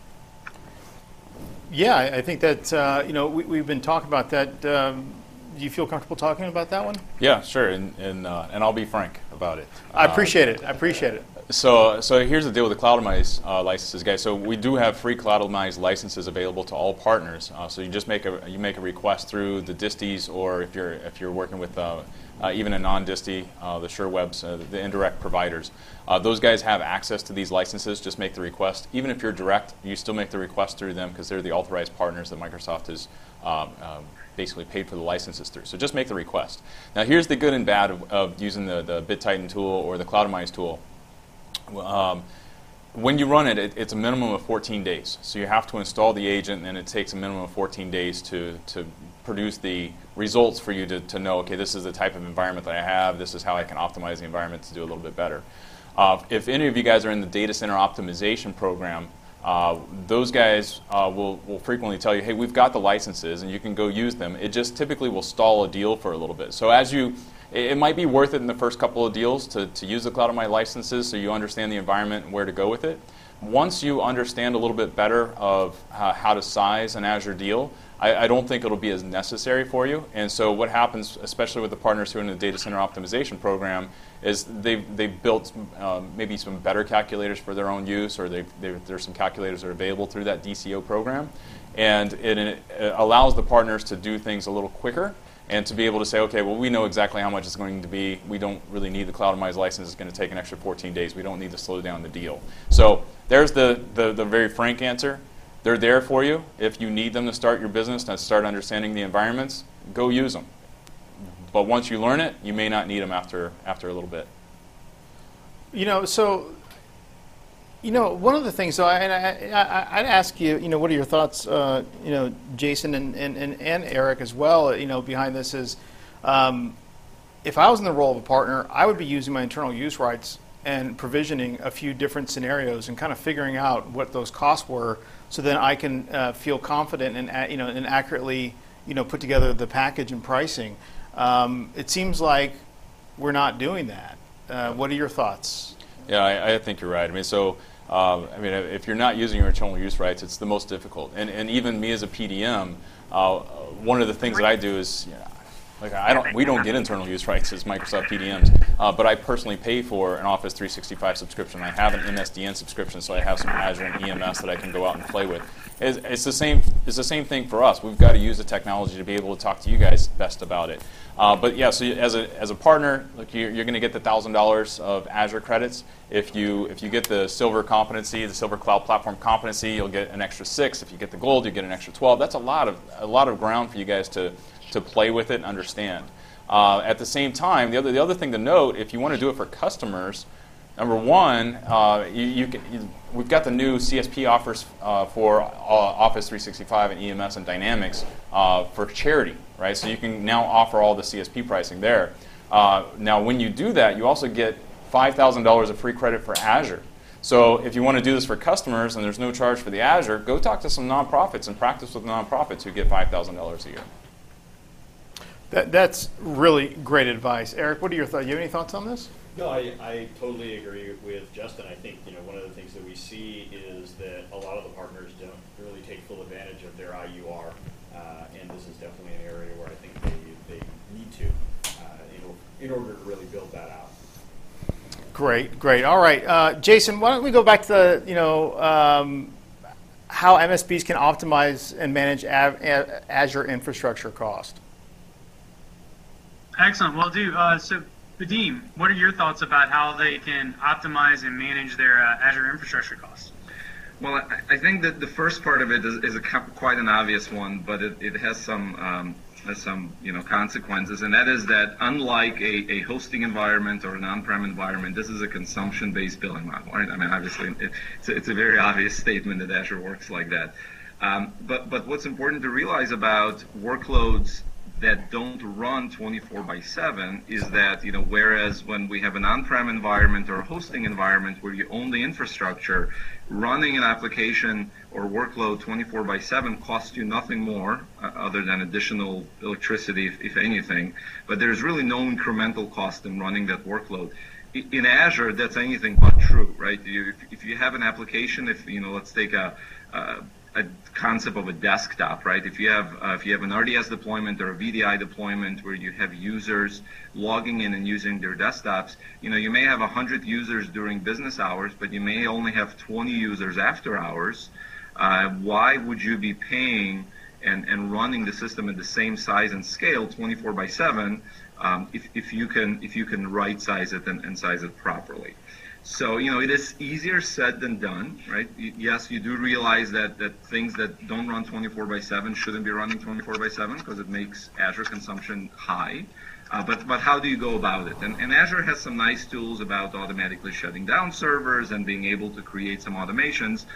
Yeah, I think that, uh, you know, we, we've been talking about that. Um, do you feel comfortable talking about that one? Yeah, sure, and, and, uh, and I'll be frank about it. I appreciate um, it, I appreciate it. So, so here's the deal with the Cloudamize uh, licenses, guys. So we do have free Cloudamize licenses available to all partners. Uh, so you just make a you make a request through the DISTIs, or if you're if you're working with uh, uh, even a non-DISTI, uh, the SureWebs, uh, the indirect providers. Uh, those guys have access to these licenses. Just make the request. Even if you're direct, you still make the request through them, because they're the authorized partners that Microsoft is. Um, um, basically paid for the licenses through. So just make the request. Now here's the good and bad of, of using the, the BitTitan tool or the Cloudamize tool. Um, when you run it, it, it's a minimum of fourteen days. So you have to install the agent, and it takes a minimum of fourteen days to, to produce the results for you to, to know, okay, this is the type of environment that I have, this is how I can optimize the environment to do a little bit better. Uh, if any of you guys are in the data center optimization program, Uh, those guys uh, will, will frequently tell you, hey, we've got the licenses and you can go use them. It just typically will stall a deal for a little bit. So as you, it, it might be worth it in the first couple of deals to, to use the Cloudamize licenses so you understand the environment and where to go with it. Once you understand a little bit better of uh, how to size an Azure deal, I, I don't think it'll be as necessary for you. And so what happens, especially with the partners who are in the data center optimization program, is they've, they've built um, maybe some better calculators for their own use, or they've, they've, there's some calculators that are available through that D C O program. And it, it allows the partners to do things a little quicker and to be able to say, okay, well, we know exactly how much it's going to be. We don't really need the Cloudamize license. It's going to take an extra fourteen days. We don't need to slow down the deal. So there's the, the, the very frank answer. They're there for you. If you need them to start your business, to start understanding the environments, go use them. But once you learn it, you may not need them after after a little bit. You know, so, you know, one of the things, so I, and I, I, I'd ask you, you know, what are your thoughts, uh, you know, Jason and, and, and, and Eric as well, you know, behind this is, um, if I was in the role of a partner, I would be using my internal use rights and provisioning a few different scenarios and kind of figuring out what those costs were, so then I can uh, feel confident and, you know, and accurately, you know, put together the package and pricing. Um, it seems like we're not doing that. Uh, what are your thoughts? Yeah, I, I think you're right. I mean, so, uh, I mean, if you're not using your internal use rights, it's the most difficult. And, and even me as a P D M, uh, one of the things that I do is, you know, Like I don't, we don't get internal use rights as Microsoft P D Ms, uh, but I personally pay for an Office three sixty-five subscription. I have an M S D N subscription, so I have some Azure and E M S that I can go out and play with. It's, it's the same. It's the same thing for us. We've got to use the technology to be able to talk to you guys best about it. Uh, but yeah, so as a as a partner, look, you're, you're going to get the thousand dollars of Azure credits. If you if you get the silver competency, the silver cloud platform competency, you'll get an extra six. If you get the gold, you get an extra twelve. That's a lot of a lot of ground for you guys to. to play with it and understand. Uh, at the same time, the other the other thing to note, if you want to do it for customers, number one, uh, you, you can, you, we've got the new C S P offers uh, for uh, Office three sixty-five and E M S and Dynamics uh, for charity, right? So you can now offer all the C S P pricing there. Uh, now, when you do that, you also get five thousand dollars of free credit for Azure. So if you want to do this for customers and there's no charge for the Azure, go talk to some nonprofits and practice with nonprofits who get five thousand dollars a year. That, that's really great advice. Eric, what are your thoughts? You have any thoughts on this? No, I, I totally agree with Justin. I think, you know, one of the things that we see is that a lot of the partners don't really take full advantage of their I U R, uh, and this is definitely an area where I think they, they need to uh, in, in order to really build that out. Great, great. All right, uh, Jason, why don't we go back to the, you know, um, how M S Ps can optimize and manage Azure infrastructure cost. Excellent. Well, do uh, so, Vadim, what are your thoughts about how they can optimize and manage their uh, Azure infrastructure costs? Well, I, I think that the first part of it is, is a, quite an obvious one, but it, it has some um, has some you know consequences, and that is that unlike a, a hosting environment or an on-prem environment, this is a consumption-based billing model, right? I mean, obviously, it, it's, a, it's a very obvious statement that Azure works like that. Um, but but what's important to realize about workloads that don't run twenty-four by seven is that, you know, whereas when we have an on-prem environment or a hosting environment where you own the infrastructure, running an application or workload twenty-four by seven costs you nothing more uh, other than additional electricity, if, if anything, but there's really no incremental cost in running that workload. In Azure, that's anything but true, right? You, if, if you have an application, if, you know, let's take a, a a concept of a desktop, right? If you have uh, if you have an R D S deployment or a V D I deployment where you have users logging in and using their desktops, you know, you may have one hundred users during business hours, but you may only have twenty users after hours. Uh, why would you be paying and, and running the system at the same size and scale twenty-four by seven um, if, if you can if you can right size it and, and size it properly? So, you know, it is easier said than done, right? Yes, you do realize that, that things that don't run twenty-four by seven shouldn't be running twenty-four by seven because it makes Azure consumption high. Uh, but, but how do you go about it? And, and Azure has some nice tools about automatically shutting down servers and being able to create some automations.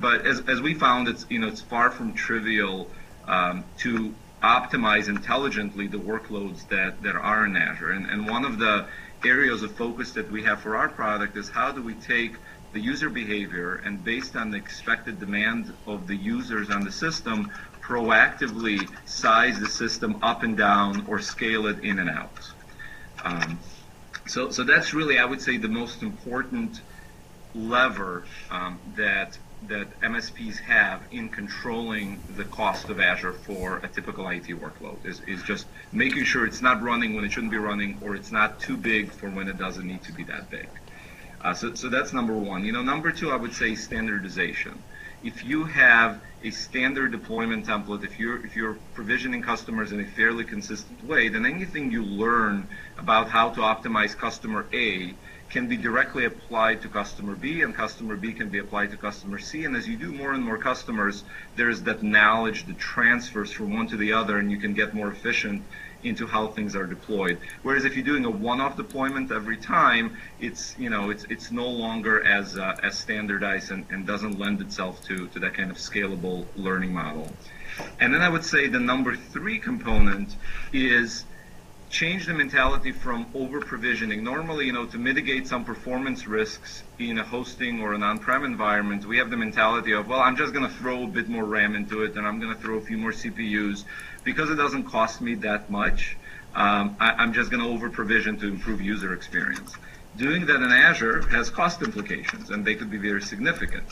But as, as we found, it's, you know, it's far from trivial um, to optimize intelligently the workloads that, that are in Azure. And, and one of the areas of focus that we have for our product is how do we take the user behavior and based on the expected demand of the users on the system, proactively size the system up and down or scale it in and out. Um, so, so that's really, I would say, the most important lever um, that that M S Ps have in controlling the cost of Azure for a typical I T workload is, is just making sure it's not running when it shouldn't be running, or it's not too big for when it doesn't need to be that big. Uh, so, so that's number one. You know, number two, I would say standardization. If you have a standard deployment template, if you're, if you're provisioning customers in a fairly consistent way, then anything you learn about how to optimize customer A can be directly applied to customer B, and customer B can be applied to customer C. And as you do more and more customers, there's that knowledge that transfers from one to the other, and you can get more efficient into how things are deployed. Whereas if you're doing a one-off deployment every time, it's, you know, it's it's no longer as uh, as standardized and, and doesn't lend itself to to that kind of scalable learning model. And then I would say the number three component is change the mentality from over-provisioning. Normally, you know, to mitigate some performance risks in a hosting or an on-prem environment, we have the mentality of, well, I'm just going to throw a bit more RAM into it, and I'm going to throw a few more C P Us. Because it doesn't cost me that much, um, I, I'm just going to over-provision to improve user experience. Doing that in Azure has cost implications, and they could be very significant.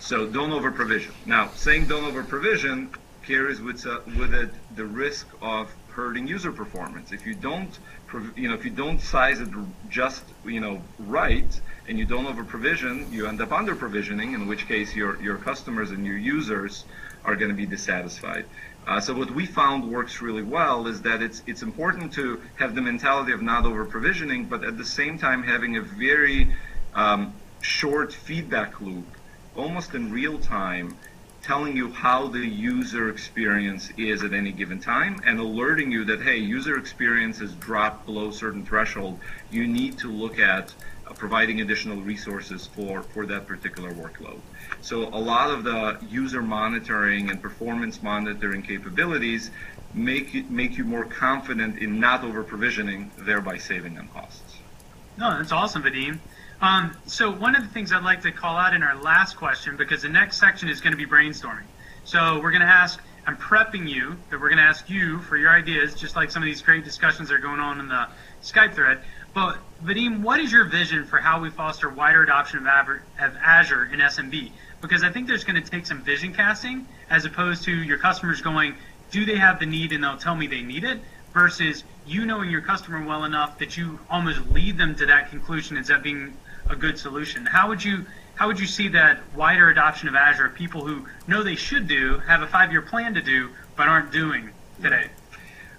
So don't over-provision. Now, saying don't over-provision carries with, uh, with it the risk of hurting user performance. If you don't, you know, if you don't size it just, you know, right, and you don't over provision, you end up under provisioning, in which case your your customers and your users are going to be dissatisfied. Uh, so what we found works really well is that it's it's important to have the mentality of not over provisioning, but at the same time having a very um, short feedback loop, almost in real time, telling you how the user experience is at any given time and alerting you that, hey, user experience has dropped below a certain threshold. You need to look at uh, providing additional resources for, for that particular workload. So a lot of the user monitoring and performance monitoring capabilities make you, make you more confident in not over-provisioning, thereby saving them costs. No, that's awesome, Vadim. Um, so one of the things I'd like to call out in our last question, because the next section is going to be brainstorming. So we're going to ask, I'm prepping you, that we're going to ask you for your ideas, just like some of these great discussions that are going on in the Skype thread. But Vadim, what is your vision for how we foster wider adoption of Azure in S M B? Because I think there's going to take some vision casting, as opposed to your customers going, do they have the need and they'll tell me they need it, versus you knowing your customer well enough that you almost lead them to that conclusion as that being a good solution. How would you how would you see that wider adoption of Azure? People who know they should do, have a five-year plan to do, but aren't doing today.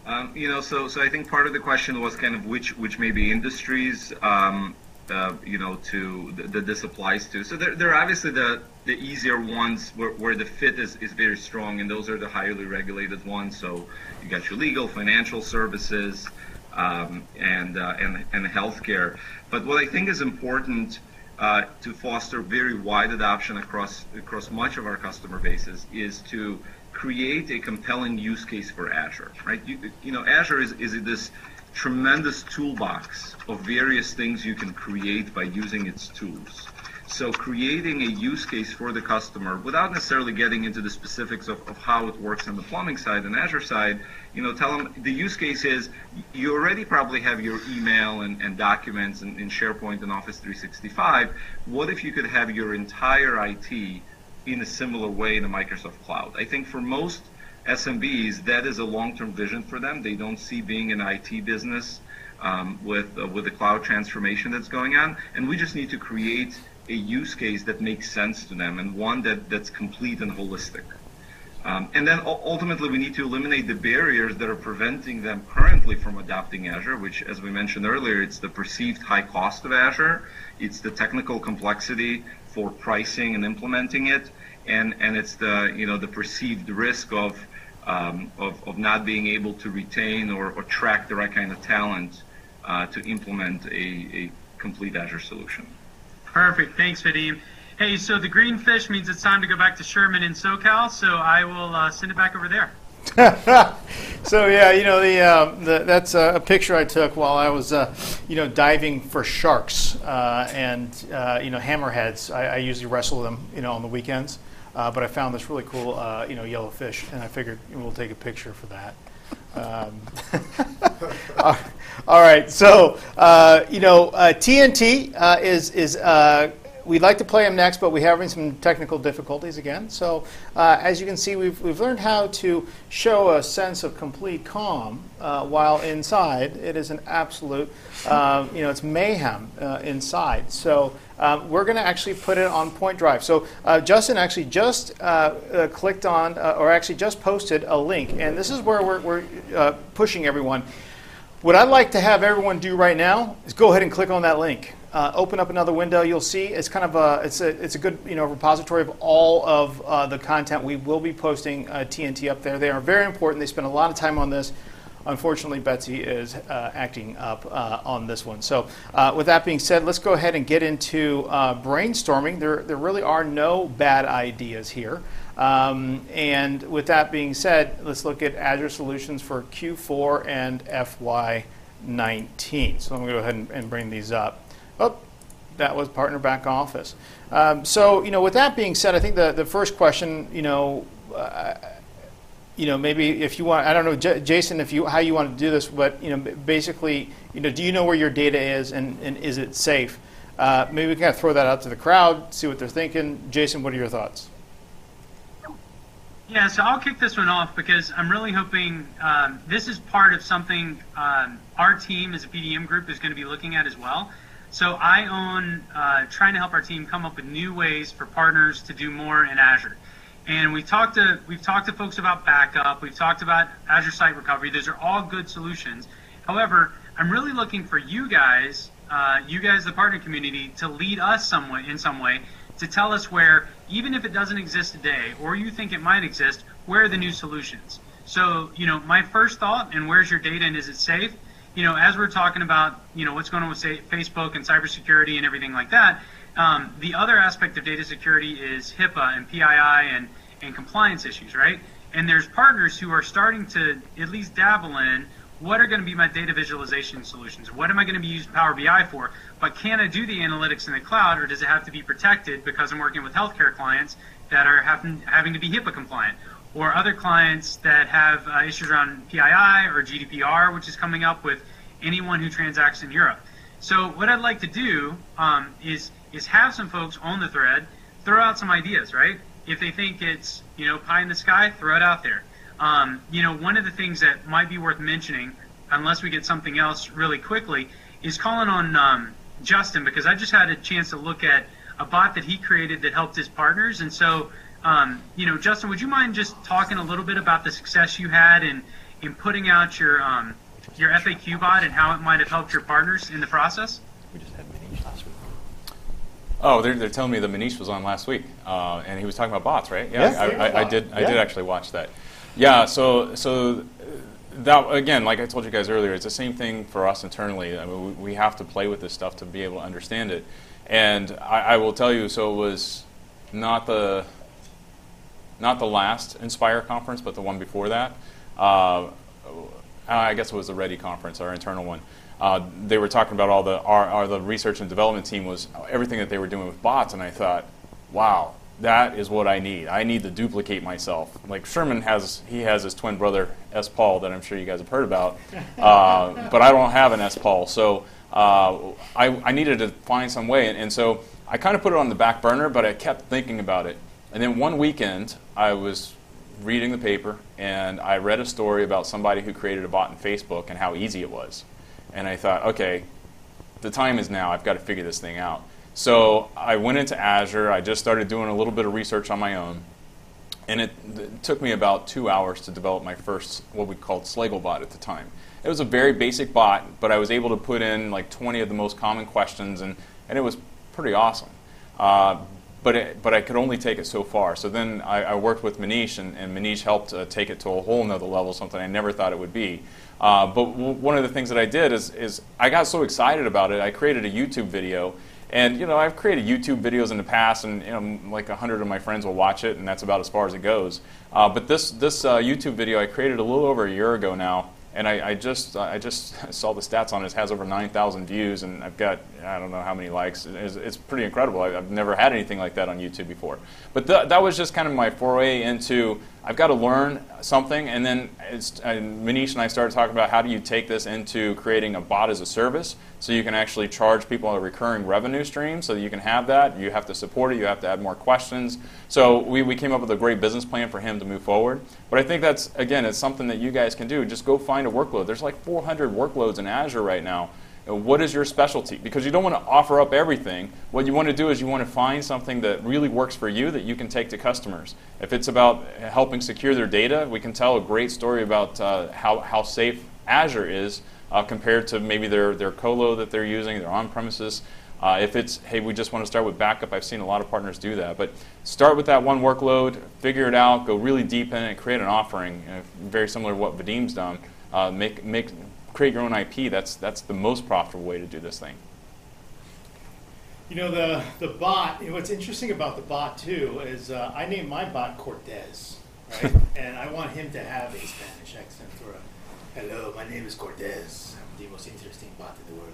Um, you know, so so I think part of the question was kind of which which maybe industries um, uh, you know to that th this applies to. So they're they're obviously the the easier ones where, where the fit is is very strong, and those are the highly regulated ones. So you got your legal, financial services. Um, and, uh, and and healthcare. But what I think is important uh, to foster very wide adoption across across much of our customer bases is to create a compelling use case for Azure. Right? You, you know, Azure is is this tremendous toolbox of various things you can create by using its tools. So creating a use case for the customer without necessarily getting into the specifics of, of how it works on the plumbing side and Azure side, you know, tell them the use case is you already probably have your email and, and documents in, in SharePoint and Office three sixty-five. What if you could have your entire I T in a similar way in the Microsoft Cloud? I think for most S M Bs, that is a long-term vision for them. They don't see being an I T business um, with, uh, with the cloud transformation that's going on, and we just need to create a use case that makes sense to them and one that, that's complete and holistic. Um, and then ultimately we need to eliminate the barriers that are preventing them currently from adopting Azure, which as we mentioned earlier, it's the perceived high cost of Azure, it's the technical complexity for pricing and implementing it, and, and it's the, you know, the perceived risk of, um, of, of not being able to retain or, or track the right kind of talent uh, to implement a, a complete Azure solution. Perfect. Thanks, Vadim. Hey, so the green fish means it's time to go back to Sherman in SoCal, so I will uh, send it back over there. So yeah, you know, the, uh, the that's uh, a picture I took while I was, uh, you know, diving for sharks uh, and, uh, you know, hammerheads. I, I usually wrestle them, you know, on the weekends, uh, but I found this really cool, uh, you know, yellow fish, and I figured we'll take a picture for that. Um, all right, so uh, you know uh, T N T uh, is is uh, we'd like to play them next, but we're having some technical difficulties again. So uh, as you can see, we've we've learned how to show a sense of complete calm uh, while inside. It is an absolute uh, you know it's mayhem uh, inside. So. Um, we're going to actually put it on Point Drive. So uh, Justin actually just uh, uh, clicked on, uh, or actually just posted a link, and this is where we're, we're uh, pushing everyone. What I'd like to have everyone do right now is go ahead and click on that link. Uh, open up another window. You'll see it's kind of a it's a it's a good you know repository of all of uh, the content we will be posting uh, T N T up there. They are very important. They spend a lot of time on this. Unfortunately, Betsy is uh, acting up uh, on this one. So uh, with that being said, let's go ahead and get into uh, brainstorming. There, there really are no bad ideas here. Um, and with that being said, let's look at Azure solutions for Q four and F Y nineteen. So I'm going to go ahead and, and bring these up. Oh, that was partner back office. Um, so, you know, with that being said, I think the, the first question, you know, uh, You know, maybe if you want, I don't know, J Jason, if you how you want to do this, but you know, basically, you know, do you know where your data is, and, and is it safe? Uh, maybe we can kind of throw that out to the crowd, see what they're thinking. Jason, what are your thoughts? Yeah, so I'll kick this one off because I'm really hoping um, this is part of something um, our team as a P D M group is going to be looking at as well. So I own uh, trying to help our team come up with new ways for partners to do more in Azure. And we've talked to, we've talked to folks about backup, we've talked about Azure Site Recovery. Those are all good solutions. However, I'm really looking for you guys, uh, you guys, the partner community, to lead us some way, in some way, to tell us where, even if it doesn't exist today, or you think it might exist, where are the new solutions? So, you know, my first thought, and where's your data and is it safe? You know, as we're talking about, you know, what's going on with, say, Facebook and cybersecurity and everything like that, um, the other aspect of data security is HIPAA and P I I and, and compliance issues, right? And there's partners who are starting to at least dabble in what are going to be my data visualization solutions? What am I going to be using Power B I for? But can I do the analytics in the cloud, or does it have to be protected because I'm working with healthcare clients that are having, having to be HIPAA compliant, or other clients that have uh, issues around P I I or G D P R, which is coming up with anyone who transacts in Europe? So what I'd like to do um, is, is have some folks on the thread throw out some ideas, right? If they think it's, you know, pie in the sky, throw it out there. Um, you know, one of the things that might be worth mentioning, unless we get something else really quickly, is calling on um, Justin, because I just had a chance to look at a bot that he created that helped his partners. And so, um, you know, Justin, would you mind just talking a little bit about the success you had in, in putting out your um, your F A Q bot and how it might have helped your partners in the process? We just had Manish last week. Oh, they're, they're telling me that Manish was on last week, uh, and he was talking about bots, right? Yeah, yes, I, I, I, I did. I yeah. did actually watch that. Yeah, so so that, again, like I told you guys earlier, it's the same thing for us internally. I mean, we, we have to play with this stuff to be able to understand it. And I, I will tell you, so it was not the not the last Inspire conference, but the one before that. Uh, I guess it was the Ready conference, our internal one. Uh, they were talking about all the our, our the research and development team was everything that they were doing with bots, and I thought, wow. That is what I need. I need to duplicate myself. Like Sherman has, he has his twin brother S. Paul that I'm sure you guys have heard about, uh, but I don't have an S. Paul, so uh, I, I needed to find some way, and, and so I kind of put it on the back burner, but I kept thinking about it. And then one weekend, I was reading the paper, and I read a story about somebody who created a bot in Facebook and how easy it was. And I thought, okay, the time is now. I've got to figure this thing out. So I went into Azure, I just started doing a little bit of research on my own, and it, it took me about two hours to develop my first, what we called Slagle bot at the time. It was a very basic bot, but I was able to put in like twenty of the most common questions, and, and it was pretty awesome. Uh, but, it, but I could only take it so far. So then I, I worked with Manish, and, and Manish helped uh, take it to a whole nother level, something I never thought it would be. Uh, but w one of the things that I did is, is I got so excited about it, I created a YouTube video. And, you know, I've created YouTube videos in the past, and, you know, like a hundred of my friends will watch it, and that's about as far as it goes. Uh, but this, this uh, YouTube video I created a little over a year ago now, and I, I, just, I just saw the stats on it. It has over nine thousand views, and I've got, I don't know how many likes. It's, it's pretty incredible. I've never had anything like that on YouTube before. But th that was just kind of my foray into, I've got to learn something, and then it's, and Manish and I started talking about how do you take this into creating a bot as a service so you can actually charge people a recurring revenue stream so that you can have that. You have to support it. You have to add more questions. So we, we came up with a great business plan for him to move forward. But I think that's, again, it's something that you guys can do. Just go find a workload. There's like four hundred workloads in Azure right now. What is your specialty? Because you don't want to offer up everything. What you want to do is you want to find something that really works for you that you can take to customers. If it's about helping secure their data, we can tell a great story about uh, how, how safe Azure is uh, compared to maybe their, their colo that they're using, their on-premises. Uh, if it's, hey, we just want to start with backup, I've seen a lot of partners do that. But start with that one workload, figure it out, go really deep in it, create an offering, uh, very similar to what Vadim's done. Uh, make, make create your own I P. That's that's the most profitable way to do this thing. You know, the the bot. What's interesting about the bot too is uh, I named my bot Cortez, right? And I want him to have a Spanish accent or a hello, my name is Cortez. I'm the most interesting bot in the world,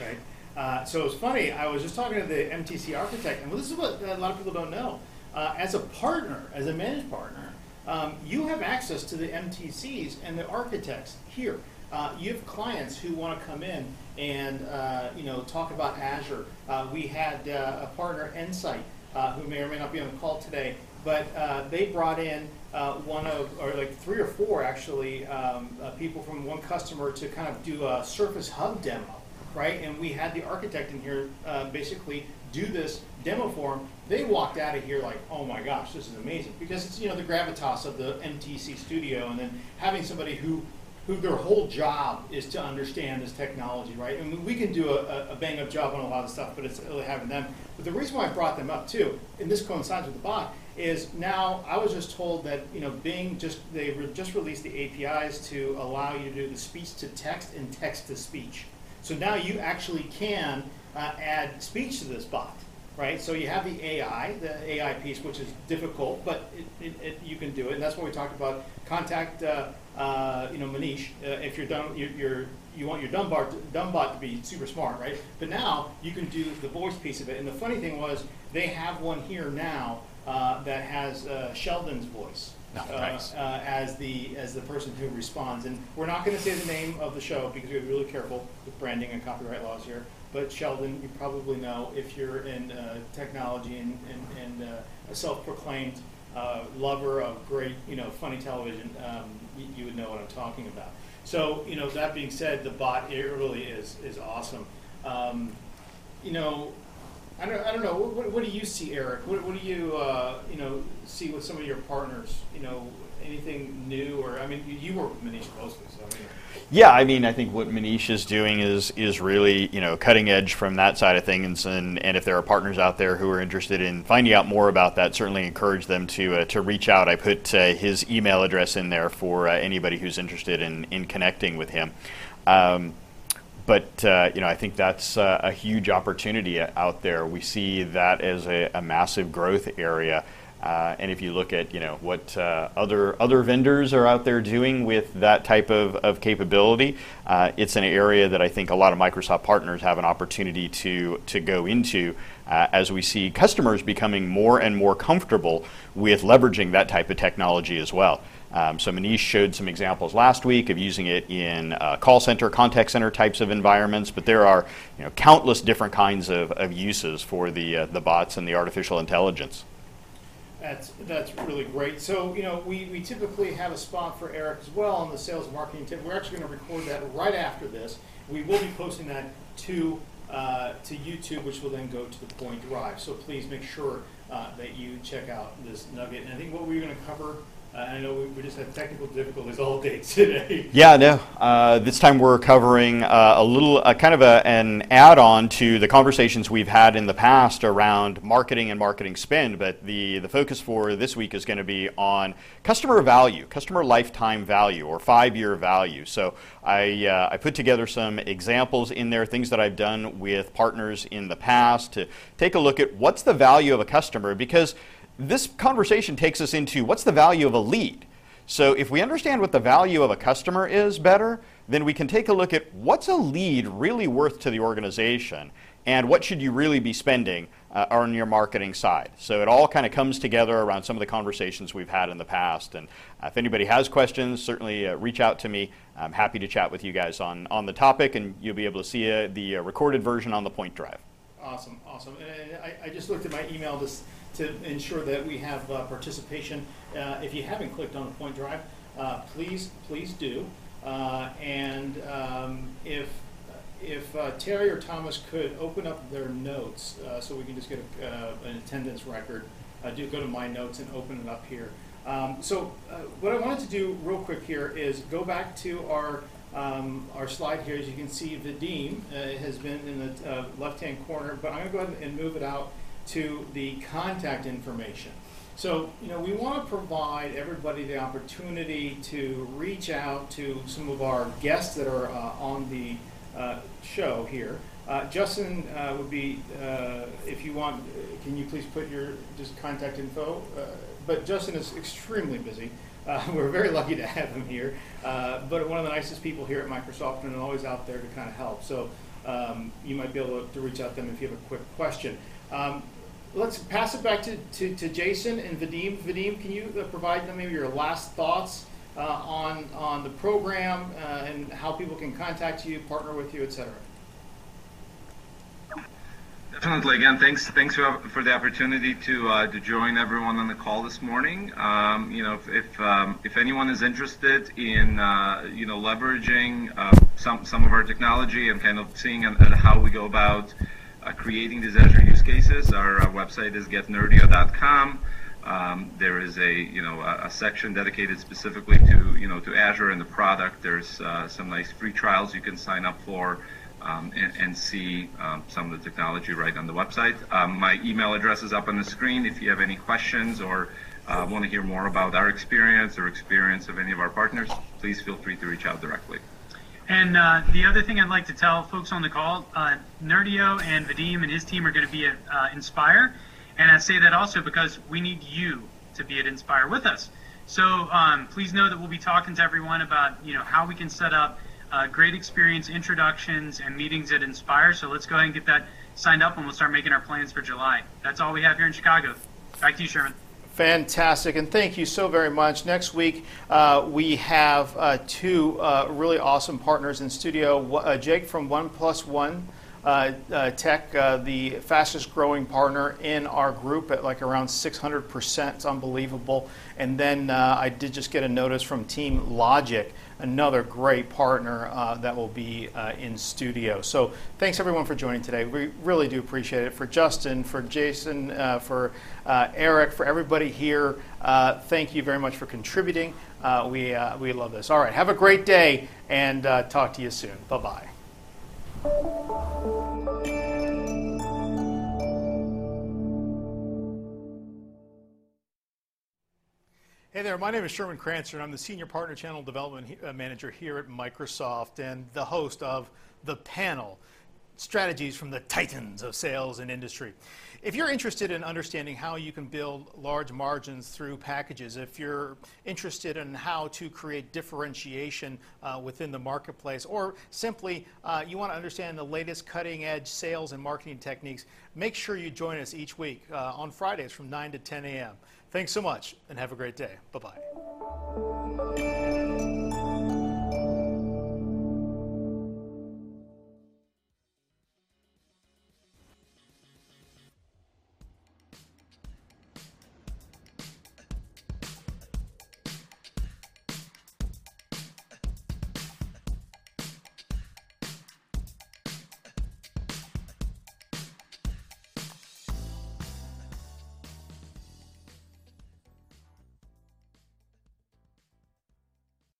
right? Uh, so it's funny. I was just talking to the M T C architect, and well, this is what a lot of people don't know. Uh, as a partner, as a managed partner, um, you have access to the M T Cs and the architects here. Uh, you have clients who want to come in and uh, you know, talk about Azure. Uh, we had uh, a partner, Insight, uh, who may or may not be on the call today, but uh, they brought in uh, one of, or like three or four actually, um, uh, people from one customer to kind of do a Surface Hub demo, right? And we had the architect in here uh, basically do this demo for them. They walked out of here like, oh my gosh, this is amazing, because it's, you know, the gravitas of the M T C studio, and then having somebody who who their whole job is to understand this technology, right? And we can do a, a bang-up job on a lot of stuff, but it's really having them. But the reason why I brought them up too, and this coincides with the bot, is now I was just told that, you know, Bing just, they re just released the A P Is to allow you to do the speech-to-text and text-to-speech. So now you actually can uh, add speech to this bot, right? So you have the A I, the A I piece, which is difficult, but it, it, it, you can do it. And that's what we talked about. Contact, uh, uh, you know, Manish, uh, if you're done, you're, you're, you want your Dumbbar to, Dumbbot to be super smart, right? But now you can do the voice piece of it. And the funny thing was, they have one here now uh, that has uh, Sheldon's voice. No, uh, uh, as the as the person who responds, and we're not going to say the name of the show because we're really careful with branding and copyright laws here. But Sheldon, you probably know if you're in uh, technology and and, and uh, a self-proclaimed uh, lover of great, you know, funny television, um, you, you would know what I'm talking about. So, you know, that being said, the bot, it really is is awesome. Um, you know. I don't, I don't know. What, what do you see, Eric? What, what do you, uh, you know, see with some of your partners? You know, anything new? Or I mean, you, you work with Manish closely, so. I mean. Yeah, I mean, I think what Manish is doing is is really, you know, cutting edge from that side of things. And and if there are partners out there who are interested in finding out more about that, certainly encourage them to uh, to reach out. I put uh, his email address in there for uh, anybody who's interested in in connecting with him. Um, But uh, you know, I think that's uh, a huge opportunity out there. We see that as a, a massive growth area, uh, and if you look at, you know, what uh, other other vendors are out there doing with that type of, of capability, uh, it's an area that I think a lot of Microsoft partners have an opportunity to to go into uh, as we see customers becoming more and more comfortable with leveraging that type of technology as well. Um, so Manish showed some examples last week of using it in uh, call center, contact center types of environments, but there are, you know, countless different kinds of, of uses for the uh, the bots and the artificial intelligence. That's that's really great. So, you know, we, we typically have a spot for Eric as well on the sales and marketing tip. We're actually going to record that right after this. We will be posting that to uh, to YouTube, which will then go to the point drive. So please make sure uh, that you check out this nugget. And I think what we're going to cover. Uh, I know we, we just had technical difficulties all day today. Yeah, no. Uh, this time we're covering uh, a little, uh, kind of a, an add-on to the conversations we've had in the past around marketing and marketing spend, but the, the focus for this week is going to be on customer value, customer lifetime value, or five-year value. So I, uh, I put together some examples in there, things that I've done with partners in the past to take a look at what's the value of a customer, because this conversation takes us into what's the value of a lead. So if we understand what the value of a customer is better, then we can take a look at what's a lead really worth to the organization and what should you really be spending uh, on your marketing side. So it all kind of comes together around some of the conversations we've had in the past. And uh, if anybody has questions, certainly uh, reach out to me. I'm happy to chat with you guys on, on the topic, and you'll be able to see uh, the uh, recorded version on the point drive. Awesome, awesome. And I, I just looked at my email this to ensure that we have uh, participation. Uh, if you haven't clicked on the point drive, uh, please, please do. Uh, and um, if if uh, Terry or Thomas could open up their notes, uh, so we can just get a, uh, an attendance record, uh, do go to my notes and open it up here. Um, so uh, what I wanted to do real quick here is go back to our um, our slide here. As you can see, Vadim uh, has been in the uh, left-hand corner, but I'm going to go ahead and move it out to the contact information. So, you know, we want to provide everybody the opportunity to reach out to some of our guests that are uh, on the uh, show here. Uh, Justin uh, would be, uh, if you want, uh, can you please put your just contact info? Uh, but Justin is extremely busy. Uh, we're very lucky to have him here, uh, but one of the nicest people here at Microsoft and always out there to kind of help. So um, you might be able to reach out to them if you have a quick question. Um, let's pass it back to, to, to Jason and Vadim. Vadim, can you uh, provide them maybe your last thoughts uh, on, on the program uh, and how people can contact you, partner with you, et cetera? Well, again, thanks thanks for, for the opportunity to uh, to join everyone on the call this morning. Um, you know, if if, um, if anyone is interested in uh, you know leveraging uh, some some of our technology and kind of seeing an, an how we go about uh, creating these Azure use cases, our, our website is get nerdio dot com. Um, there is a you know a, a section dedicated specifically to you know to Azure and the product. There's uh, some nice free trials you can sign up for um, and, and see um, some of the technology right on the website. Um, my email address is up on the screen if you have any questions or uh, want to hear more about our experience or experience of any of our partners. Please feel free to reach out directly. And uh, the other thing I'd like to tell folks on the call, uh, Nerdio and Vadim and his team are going to be at uh, Inspire. And I say that also because we need you to be at Inspire with us. So um, please know that we'll be talking to everyone about you know how we can set up uh, great experience introductions and meetings at Inspire. So let's go ahead and get that signed up, and we'll start making our plans for July. That's all we have here in Chicago. Back to you, Sherman. Fantastic, and thank you so very much. Next week, uh, we have uh, two uh, really awesome partners in studio. Uh, Jake from One Plus One. Uh, uh, Tech, uh, the fastest growing partner in our group at like around six hundred percent. It's unbelievable. And then uh, I did just get a notice from Team Logic, another great partner uh, that will be uh, in studio. So thanks everyone for joining today. We really do appreciate it. For Justin, for Jason, uh, for uh, Eric, for everybody here, uh, thank you very much for contributing. Uh, we, uh, we love this. All right, have a great day and uh, talk to you soon. Bye-bye. Thank you. Hey there, my name is Sherman Crancer, and I'm the Senior Partner Channel Development Manager here at Microsoft and the host of The Panel, Strategies from the Titans of Sales and Industry. If you're interested in understanding how you can build large margins through packages, if you're interested in how to create differentiation uh, within the marketplace, or simply uh, you want to understand the latest cutting-edge sales and marketing techniques, make sure you join us each week uh, on Fridays from nine to ten a m Thanks so much, and have a great day. Bye-bye.